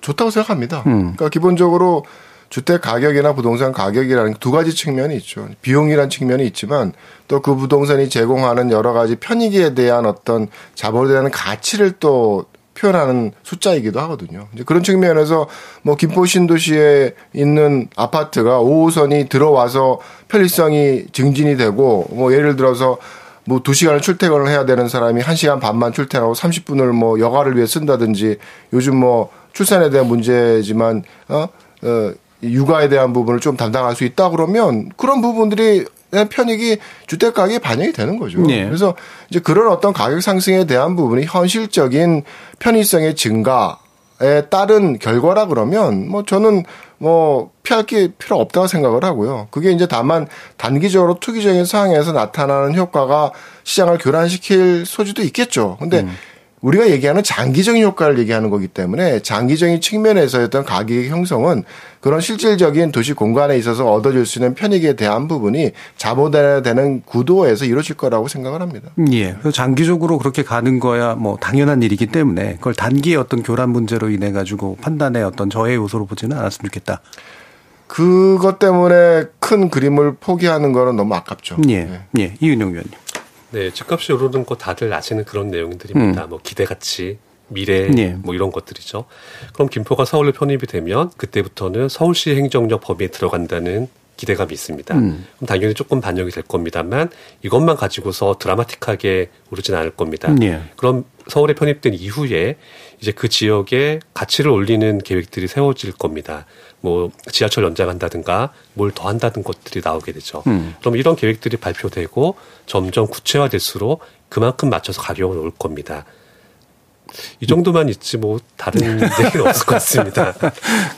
좋다고 생각합니다. 그러니까 기본적으로 주택 가격이나 부동산 가격이라는 두 가지 측면이 있죠. 비용이라는 측면이 있지만 또 그 부동산이 제공하는 여러 가지 편익에 대한 어떤 자본에 대한 가치를 또 표현하는 숫자이기도 하거든요. 이제 그런 측면에서 뭐 김포 신도시에 있는 아파트가 5호선이 들어와서 편리성이 증진이 되고 뭐 예를 들어서 뭐 2시간을 출퇴근을 해야 되는 사람이 1시간 반만 출퇴근하고 30분을 뭐 여가를 위해 쓴다든지 요즘 뭐 출산에 대한 문제지만 육아에 대한 부분을 좀 담당할 수 있다 그러면 그런 부분들이 편익이 주택 가격에 반영이 되는 거죠. 네. 그래서 이제 그런 어떤 가격 상승에 대한 부분이 현실적인 편의성의 증가에 따른 결과라 그러면 뭐 저는 뭐 피할 게 필요 없다고 생각을 하고요. 그게 이제 다만 단기적으로 투기적인 상황에서 나타나는 효과가 시장을 교란시킬 소지도 있겠죠. 근데 우리가 얘기하는 장기적인 효과를 얘기하는 거기 때문에 장기적인 측면에서의 어떤 가격의 형성은 그런 실질적인 도시 공간에 있어서 얻어질 수 있는 편익에 대한 부분이 자본화되는 구도에서 이루어질 거라고 생각을 합니다. 예. 장기적으로 그렇게 가는 거야 뭐 당연한 일이기 때문에 그걸 단기의 어떤 교란 문제로 인해 가지고 판단의 어떤 저해 요소로 보지는 않았으면 좋겠다. 그것 때문에 큰 그림을 포기하는 거는 너무 아깝죠. 예. 예. 예. 이은형 위원님. 네, 집값이 오르는 거 다들 아시는 그런 내용들입니다. 뭐 기대가치, 미래, 네. 뭐 이런 것들이죠. 그럼 김포가 서울로 편입이 되면 그때부터는 서울시 행정력 범위에 들어간다는 기대감이 있습니다. 그럼 당연히 조금 반영이 될 겁니다만 이것만 가지고서 드라마틱하게 오르진 않을 겁니다. 네. 그럼 서울에 편입된 이후에 이제 그 지역의 가치를 올리는 계획들이 세워질 겁니다. 뭐 지하철 연장한다든가 뭘 더 한다든 것들이 나오게 되죠. 그럼 이런 계획들이 발표되고 점점 구체화될수록 그만큼 맞춰서 가격은 올 겁니다. 이 정도만 있지 뭐 다른 얘기는 없을 것 같습니다.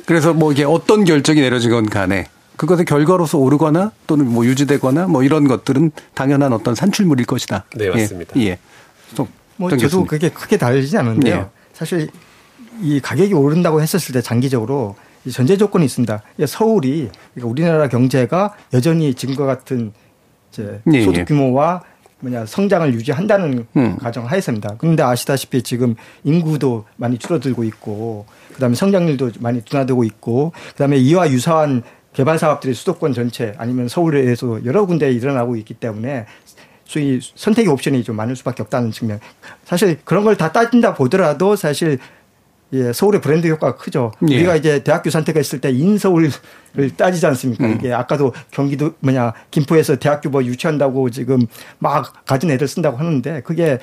그래서 뭐 이게 어떤 결정이 내려지건 간에 그것의 결과로서 오르거나 또는 뭐 유지되거나 뭐 이런 것들은 당연한 어떤 산출물일 것이다. 네, 맞습니다. 예. 예. 뭐 저도 교수님. 그게 크게 다르지 않은데요. 예. 사실 이 가격이 오른다고 했었을 때 장기적으로 전제 조건이 있습니다. 서울이 그러니까 우리나라 경제가 여전히 지금과 같은 이제 예, 소득 규모와 성장을 유지한다는 가정 하에서입니다. 그런데 아시다시피 지금 인구도 많이 줄어들고 있고 그다음에 성장률도 많이 둔화되고 있고 그다음에 이와 유사한 개발 사업들이 수도권 전체 아니면 서울에서 여러 군데에 일어나고 있기 때문에 소위 선택의 옵션이 좀 많을 수밖에 없다는 측면. 사실 그런 걸 다 따진다 보더라도 사실 예, 서울의 브랜드 효과가 크죠. 예. 우리가 이제 대학교 선택했을 때 인서울을 따지지 않습니까? 이게 아까도 경기도 김포에서 대학교 뭐 유치한다고 지금 막 가진 애들 쓴다고 하는데 그게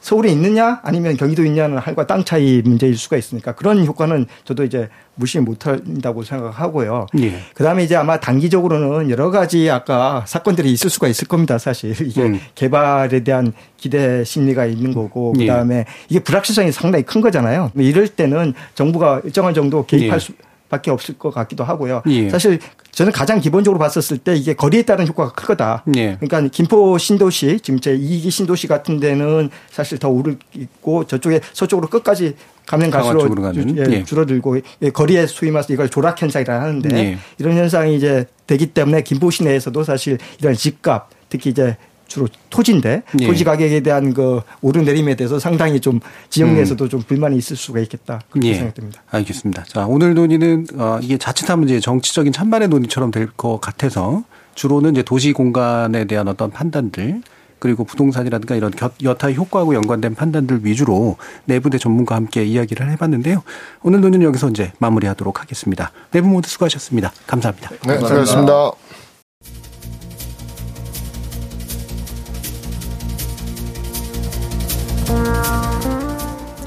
서울에 있느냐 아니면 경기도 있냐는 할과 땅 차이 문제일 수가 있으니까 그런 효과는 저도 이제 무시 못한다고 생각하고요. 예. 그다음에 이제 아마 단기적으로는 여러 가지 아까 사건들이 있을 수가 있을 겁니다. 사실 이게 개발에 대한 기대 심리가 있는 거고 그다음에 예. 이게 불확실성이 상당히 큰 거잖아요. 이럴 때는 정부가 일정한 정도 개입할 예. 수밖에 없을 것 같기도 하고요. 예. 사실 저는 가장 기본적으로 봤었을 때 이게 거리에 따른 효과가 클 거다. 예. 그러니까 김포 신도시 지금 제2기 신도시 같은 데는 사실 더 오를 있고 저쪽에 서쪽으로 끝까지 가면 갈수록 예. 줄어들고 거리에 소위 말해서 이걸 조락 현상이라 하는데 예. 이런 현상이 이제 되기 때문에 김포 시내에서도 사실 이런 집값 특히 이제 주로 토지인데 예. 토지 가격에 대한 그 오르내림에 대해서 상당히 좀 지역 내에서도 좀 불만이 있을 수가 있겠다 그렇게 예. 생각됩니다. 알겠습니다. 자 오늘 논의는 이게 자칫하면 이제 정치적인 찬반의 논의처럼 될 것 같아서 주로는 이제 도시 공간에 대한 어떤 판단들 그리고 부동산이라든가 이런 여타의 효과하고 연관된 판단들 위주로 내부대 전문가와 함께 이야기를 해봤는데요. 오늘 논의는 여기서 이제 마무리하도록 하겠습니다. 네 분 모두 수고하셨습니다. 감사합니다. 네, 수고하셨습니다.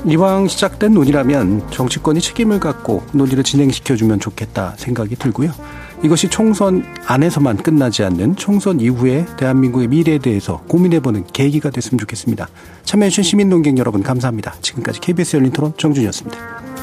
이왕 시작된 논의라면 정치권이 책임을 갖고 논의를 진행시켜주면 좋겠다 생각이 들고요. 이것이 총선 안에서만 끝나지 않는 총선 이후에 대한민국의 미래에 대해서 고민해보는 계기가 됐으면 좋겠습니다. 참여해주신 시민논객 여러분 감사합니다. 지금까지 KBS 열린토론 정준이었습니다.